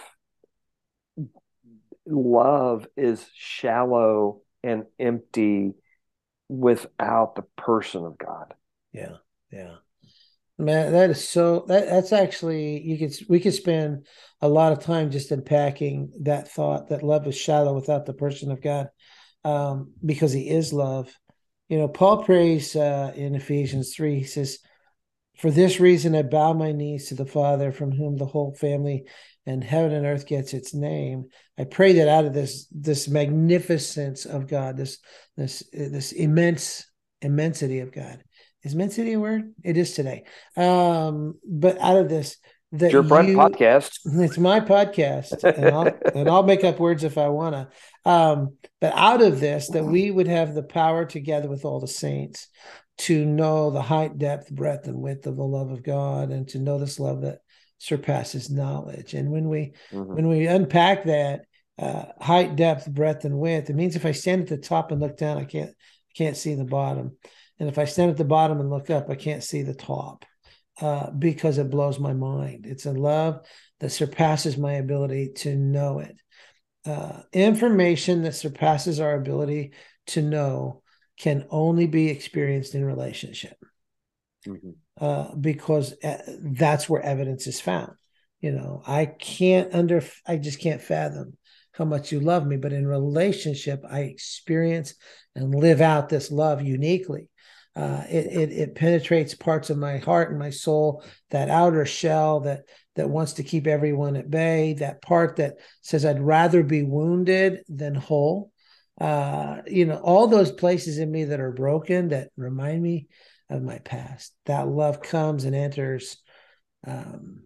love is shallow and empty without the person of God. Yeah. Yeah. Man, that is so, that's actually, we could spend a lot of time just unpacking that thought, that love is shallow without the person of God, because he is love. You know, Paul prays in Ephesians 3, he says, "For this reason, I bow my knees to the Father, from whom the whole family in heaven and earth gets its name." I pray that out of this magnificence of God, this immense immensity of God. Is immensity a word? It is today. But out of this, that your podcast. It's my podcast, and I'll make up words if I wanna. But out of this, that we would have the power, together with all the saints, to know the height, depth, breadth, and width of the love of God, and to know this love that surpasses knowledge. And when we unpack that height, depth, breadth, and width, it means if I stand at the top and look down, I can't see the bottom. And if I stand at the bottom and look up, I can't see the top because it blows my mind. It's a love that surpasses my ability to know it. Information that surpasses our ability to know can only be experienced in relationship, because that's where evidence is found. You know, I just can't fathom how much you love me, but in relationship, I experience and live out this love uniquely. It penetrates parts of my heart and my soul, that outer shell that wants to keep everyone at bay, that part that says I'd rather be wounded than whole. You know, all those places in me that are broken that remind me of my past. That love comes and enters and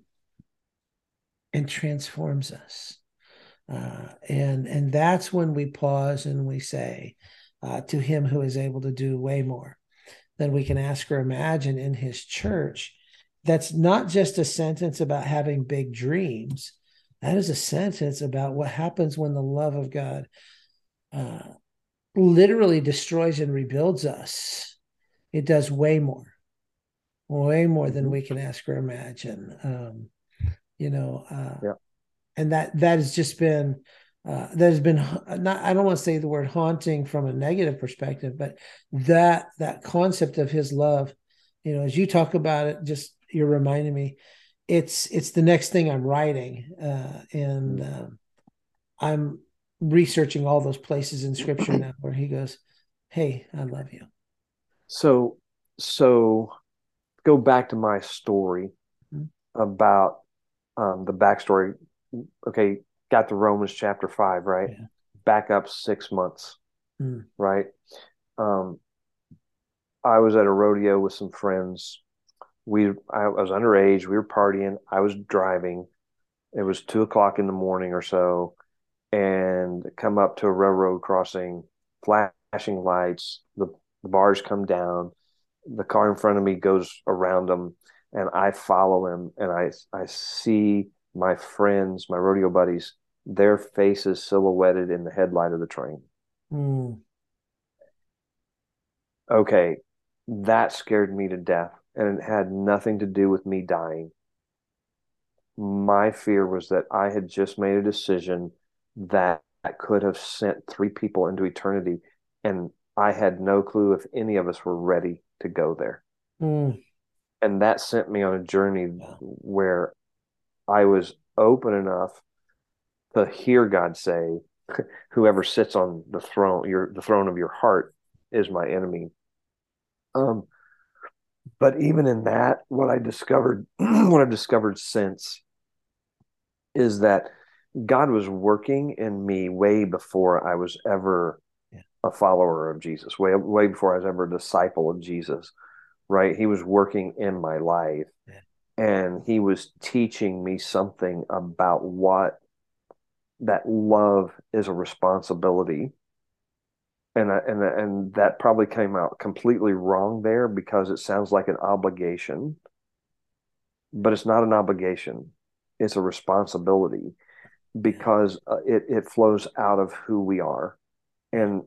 transforms us. And that's when we pause and we say to him who is able to do way more than we can ask or imagine, in his church. That's not just a sentence about having big dreams. That is a sentence about what happens when the love of God literally destroys and rebuilds us. It does way more than we can ask or imagine. Yeah. And that has just been, I don't want to say the word haunting from a negative perspective, but that concept of his love, you know, as you talk about it, just, you're reminding me, it's the next thing I'm writing. I'm researching all those places in scripture now where he goes, "Hey, I love you." So go back to my story about the backstory. Okay, got to Romans chapter 5, right? Yeah. Back up 6 months, right? I was at a rodeo with some friends. I was underage. We were partying. I was driving. It was 2:00 in the morning or so, and come up to a railroad crossing, flashing lights. The bars come down. The car in front of me goes around them, and I follow him, and I see my friends, my rodeo buddies, their faces silhouetted in the headlight of the train. Okay, that scared me to death, and it had nothing to do with me dying. My fear was that I had just made a decision that could have sent 3 people into eternity, and I had no clue if any of us were ready to go there. And that sent me on a journey where I was open enough to hear God say, "Whoever sits on the throne, the throne of your heart, is my enemy." But even in that, what I've discovered since, is that God was working in me way before I was ever a follower of Jesus, way before I was ever a disciple of Jesus. Right? He was working in my life. Yeah. And he was teaching me something about what that love is, a responsibility. And that probably came out completely wrong there, because it sounds like an obligation, but it's not an obligation. It's a responsibility, because it flows out of who we are and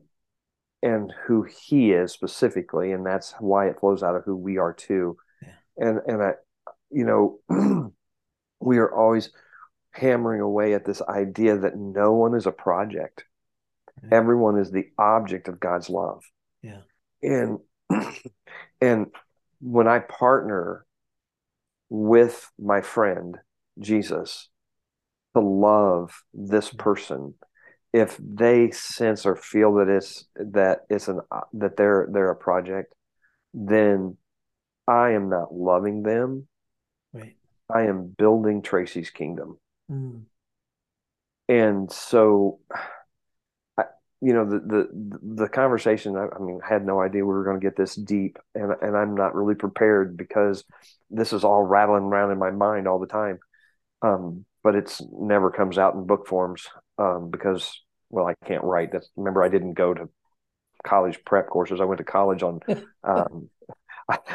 who he is specifically. And that's why it flows out of who we are too. Yeah. And I, you know, we are always hammering away at this idea that no one is a project. Yeah. Everyone is the object of God's love. Yeah. And when I partner with my friend, Jesus, to love this person, if they sense or feel that they're a project, then I am not loving them. Right. I am building Tracy's kingdom. Mm. And so, the conversation, I had no idea we were going to get this deep, and I'm not really prepared because this is all rattling around in my mind all the time. But it's never comes out in book forms, because, well, I can't write. Remember, I didn't go to college prep courses. I went to college on,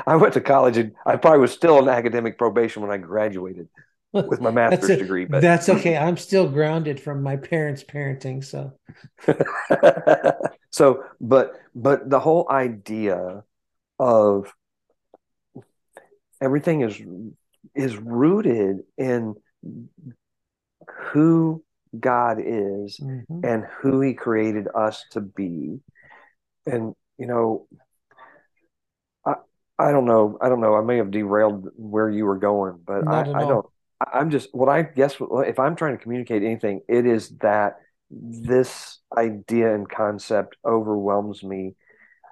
I went to college, and I probably was still on academic probation when I graduated with my master's degree. But that's okay. I'm still grounded from my parents' parenting. So, but the whole idea of everything is rooted in who God is, mm-hmm. and who He created us to be. And, I don't know. I may have derailed where you were going, but if I'm trying to communicate anything, it is that this idea and concept overwhelms me.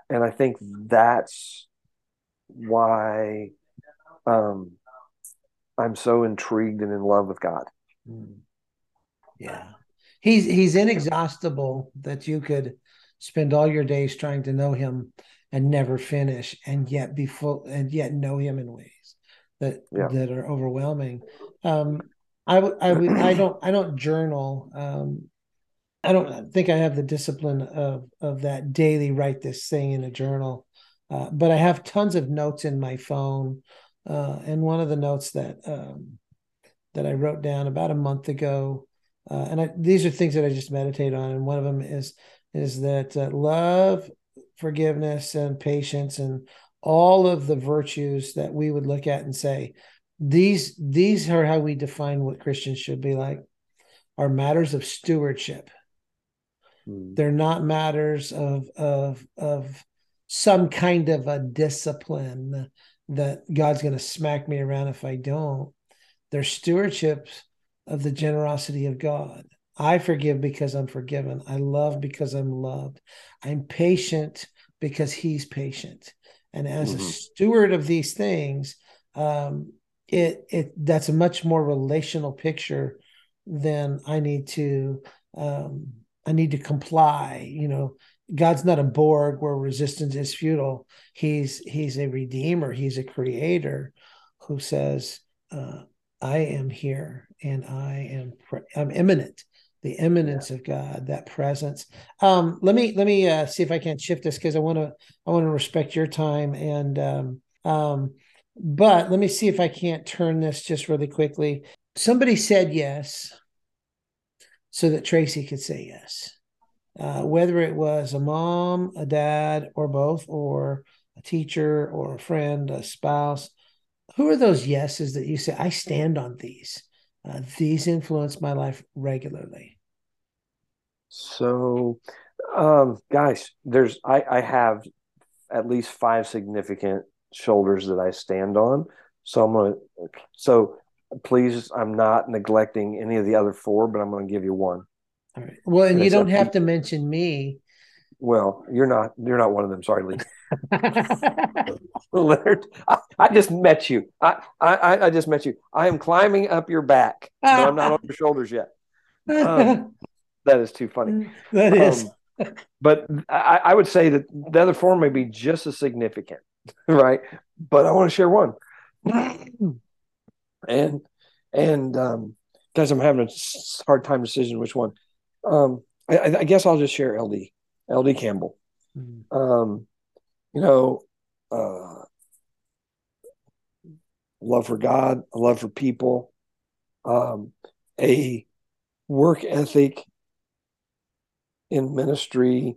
And I think that's why, I'm so intrigued and in love with God. Yeah. He's inexhaustible, that you could spend all your days trying to know Him and never finish, and yet be full, and yet know Him in ways that are overwhelming. I don't journal. I don't think I have the discipline of that daily write this thing in a journal, but I have tons of notes in my phone. And one of the notes that I wrote down about a month ago, these are things that I just meditate on. And one of them is that love, forgiveness, and patience, and all of the virtues that we would look at and say, these are how we define what Christians should be like, are matters of stewardship. Mm. They're not matters of some kind of a discipline that God's going to smack me around if I don't. They're stewardships of the generosity of God. I forgive because I'm forgiven. I love because I'm loved. I'm patient because He's patient. And as mm-hmm. a steward of these things, that's a much more relational picture than I need to comply. God's not a Borg where resistance is futile. He's a redeemer. He's a creator who says, I am here, and I'm imminent. The imminence of God, that presence. Let me see if I can shift this, because I want to respect your time. And but let me see if I can't turn this just really quickly. Somebody said yes so that Tracy could say yes. Whether it was a mom, a dad, or both, or a teacher, or a friend, a spouse, who are those yeses that you say, I stand on these? These influence my life regularly. So, guys, I have at least 5 significant shoulders that I stand on. So please, I'm not neglecting any of the other 4, but I'm going to give you one. All right. Well, and you don't have to mention me. Well, you're not one of them. Sorry, Leonard. I just met you. I just met you. I am climbing up your back. No, I'm not on your shoulders yet. That is too funny. That is. But I would say that the other 4 may be just as significant, right? But I want to share one. And guys, I'm having a hard time decision which one. I guess I'll just share L.D. Campbell. Mm-hmm. Love for God, a love for people, a work ethic in ministry.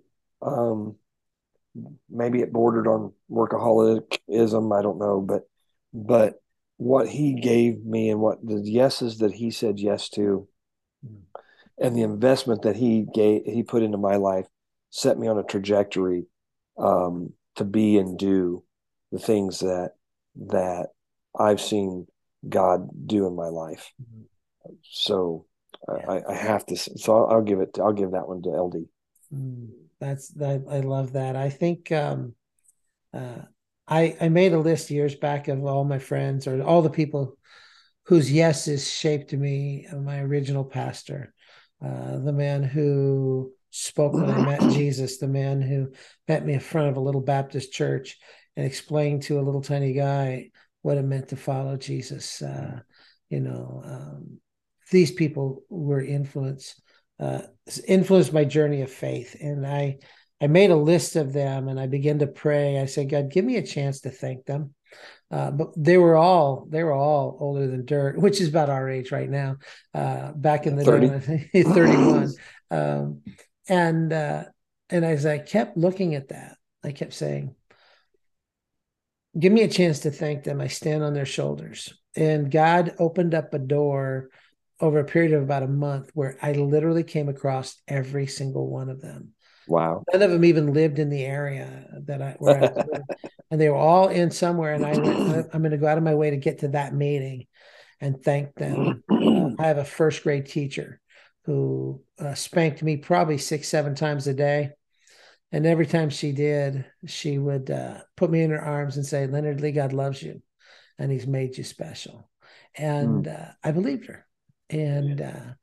Maybe it bordered on workaholicism. I don't know, but what he gave me and what the yeses that he said yes to and the investment that he put into my life set me on a trajectory to be and do the things that I've seen God do in my life. Mm-hmm. So yeah. I have to. So I'll give that one to LD. I love that. I think I made a list years back of all my friends or all the people whose yeses shaped me. My original pastor, the man who spoke when I met Jesus, the man who met me in front of a little Baptist church and explained to a little tiny guy what it meant to follow Jesus. These people were influenced my journey of faith. And I made a list of them and I began to pray. I said, God, give me a chance to thank them. But they were all older than dirt, which is about our age right now. Back in the 30. Day, 31. And as I kept looking at that, I kept saying, give me a chance to thank them. I stand on their shoulders. And God opened up a door over a period of about a month where I literally came across every single one of them. Wow. None of them even lived in the area where I was living. And they were all in somewhere. And I went, I'm going to go out of my way to get to that meeting and thank them. I have a first grade teacher who spanked me probably 6-7 times a day. And every time she did, she would put me in her arms and say, Leonard Lee, God loves you, and he's made you special. And I believed her. And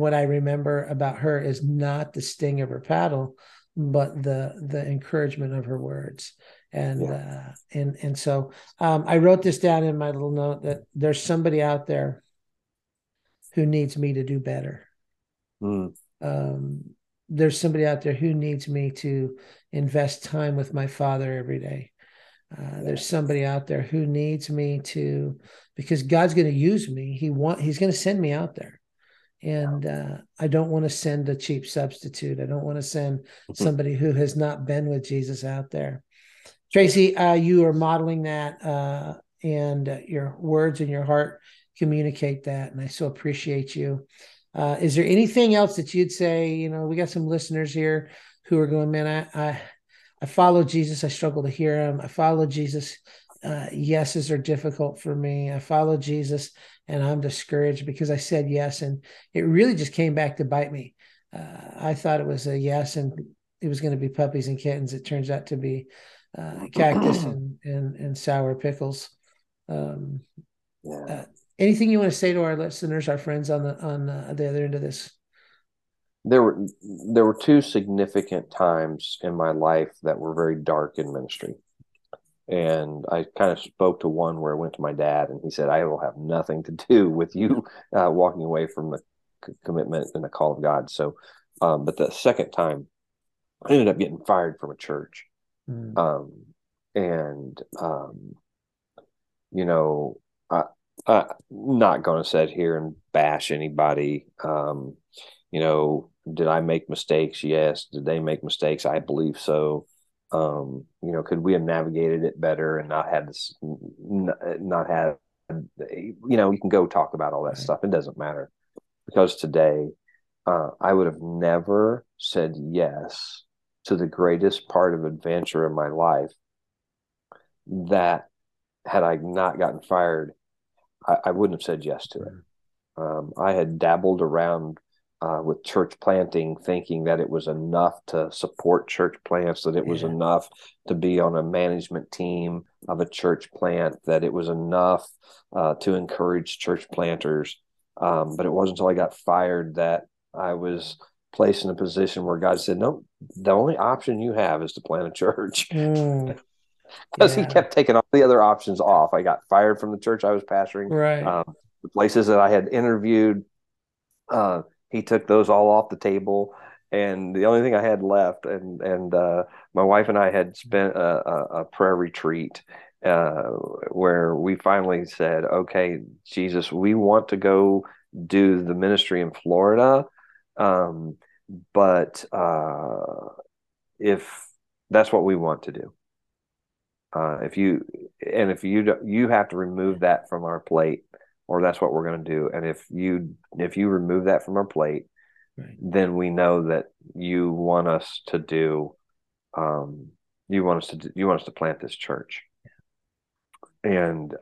what I remember about her is not the sting of her paddle, but the encouragement of her words. So I wrote this down in my little note that there's somebody out there who needs me to do better. There's somebody out there who needs me to invest time with my Father every day. There's somebody out there who needs me to, because God's going to use me. He's going to send me out there. And I don't want to send a cheap substitute. I don't want to send somebody who has not been with Jesus out there. Tracy, you are modeling that and your words and your heart communicate that. And I so appreciate you. Is there anything else that you'd say? We got some listeners here who are going, man, I follow Jesus. I struggle to hear him. I follow Jesus. Yeses are difficult for me. I follow Jesus and I'm discouraged because I said yes. And it really just came back to bite me. I thought it was a yes and it was going to be puppies and kittens. It turns out to be cactus and sour pickles. Anything you want to say to our listeners, our friends on the other end of this? There were two significant times in my life that were very dark in ministry. And I kind of spoke to one where I went to my dad and he said, I will have nothing to do with you walking away from the commitment and the call of God. So, but the second time I ended up getting fired from a church. I'm not going to sit here and bash anybody. Did I make mistakes? Yes. Did they make mistakes? I believe so. Could we have navigated it better and not had this, not had, you can go talk about all that stuff. It doesn't matter because today I would have never said yes to the greatest part of adventure in my life that had I not gotten fired, I wouldn't have said yes to it. I had dabbled around with church planting, thinking that it was enough to support church plants, that it was enough to be on a management team of a church plant, that it was enough to encourage church planters. But it wasn't until I got fired that I was placed in a position where God said, no, the only option you have is to plant a church. Because he kept taking all the other options off. I got fired from the church I was pastoring. Right. The places that I had interviewed, he took those all off the table. And the only thing I had left, and my wife and I had spent a prayer retreat where we finally said, okay, Jesus, we want to go do the ministry in Florida. But if that's what we want to do. If you And if you don't, you have to remove that from our plate, or that's what we're going to do. And if you remove that from our plate, right, then we know that you want us to do, you want us to plant this church. Yeah. And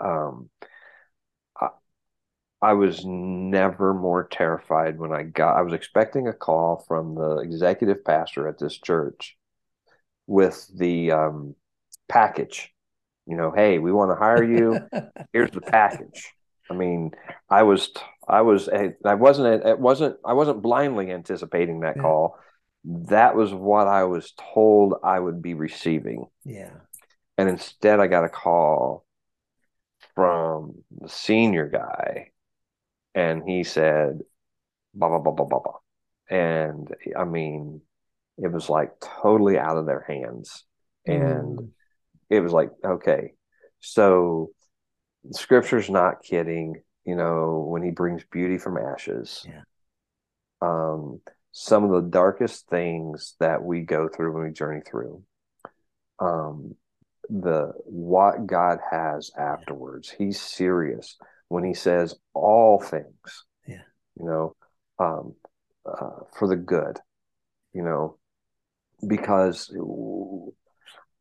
I was never more terrified when I was expecting a call from the executive pastor at this church with the package. You know, hey, we want to hire you. Here's the package. I mean, I wasn't blindly anticipating that call. That was what I was told I would be receiving. Yeah. And instead I got a call from the senior guy, and he said, blah, blah, blah, blah, blah, blah. And I mean, it was like totally out of their hands. And it was like, okay, so Scripture's not kidding, you know, when he brings beauty from ashes. Yeah. Some of the darkest things that we go through when we journey through, what God has afterwards. He's serious when he says all things, for the good, because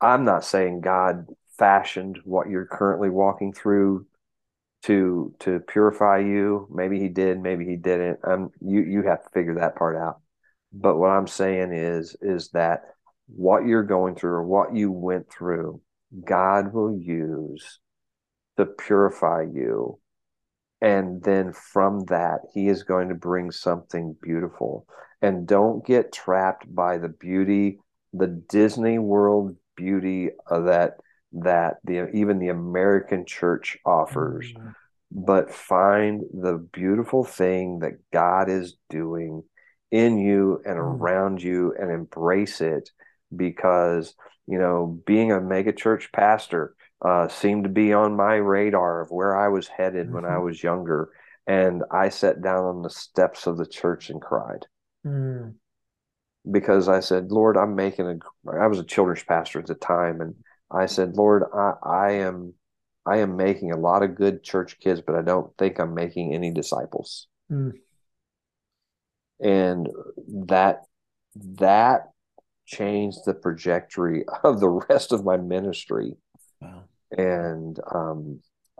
I'm not saying God fashioned what you're currently walking through to purify you. Maybe he did, maybe he didn't. You have to figure that part out. But what I'm saying is that what you're going through or what you went through, God will use to purify you. And then from that, he is going to bring something beautiful. And don't get trapped by the beauty, the Disney World beauty of that even the American church offers, but find the beautiful thing that God is doing in you and around you, and embrace it, because, being a mega church pastor seemed to be on my radar of where I was headed when I was younger. And I sat down on the steps of the church and cried. Because I said, Lord, I was a children's pastor at the time. And I said, Lord, I am making a lot of good church kids, but I don't think I'm making any disciples. And that changed the trajectory of the rest of my ministry. Wow. And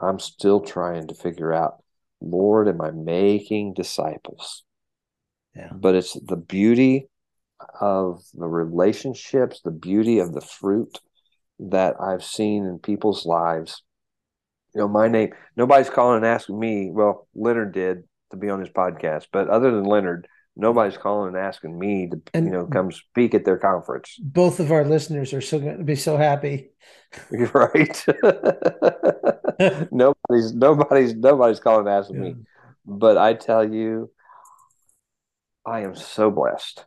I'm still trying to figure out, Lord, am I making disciples? Yeah. But it's the beauty of the relationships, the beauty of the fruit that I've seen in people's lives. My name, nobody's calling and asking me, well, Leonard did, to be on his podcast, but other than Leonard, nobody's calling and asking me to, come speak at their conference. Both of our listeners are so going to be so happy. Right. Nobody's calling and asking me, but I tell you, I am so blessed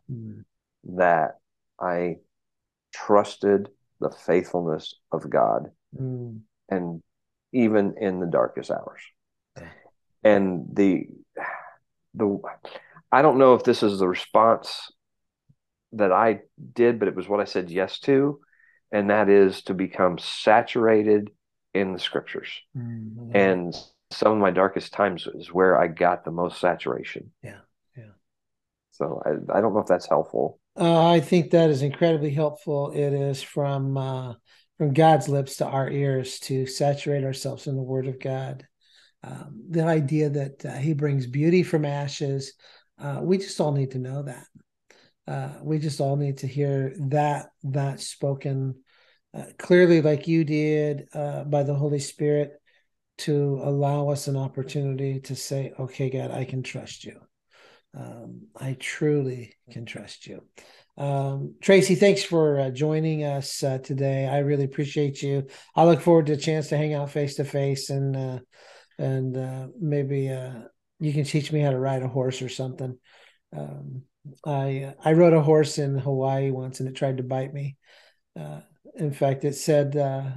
that I trusted the faithfulness of God, and even in the darkest hours. And the I don't know if this is the response that I did, but it was what I said yes to, and that is to become saturated in the Scriptures. And some of my darkest times is where I got the most saturation. So I don't know if that's helpful. I think that is incredibly helpful. It is from God's lips to our ears to saturate ourselves in the Word of God. The idea that he brings beauty from ashes, we just all need to know that. We just all need to hear that spoken clearly, like you did, by the Holy Spirit, to allow us an opportunity to say, okay, God, I can trust you. I truly can trust you. Tracy, thanks for joining us today. I really appreciate you. I look forward to a chance to hang out face to face, and maybe you can teach me how to ride a horse or something. I rode a horse in Hawaii once, and it tried to bite me. In fact, it said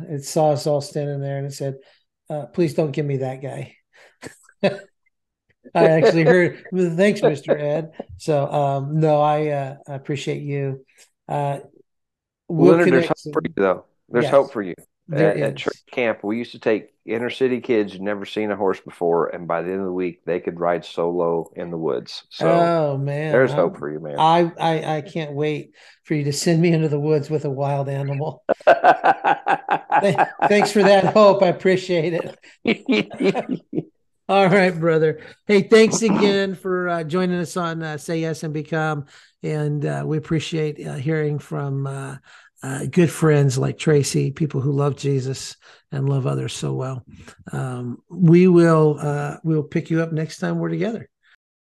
it saw us all standing there, and it said, "Please don't give me that guy." I actually heard, thanks, Mr. Ed. So, no, I appreciate you. Leonard, there's hope for you, though. There's hope for you. At church camp, we used to take inner city kids who'd never seen a horse before, and by the end of the week, they could ride solo in the woods. So, oh man, there's hope for you, man. I can't wait for you to send me into the woods with a wild animal. Thanks for that hope. I appreciate it. All right, brother. Hey, thanks again for joining us on Say Yes and Become, and we appreciate hearing from good friends like Tracy, people who love Jesus and love others so well. We will pick you up next time we're together.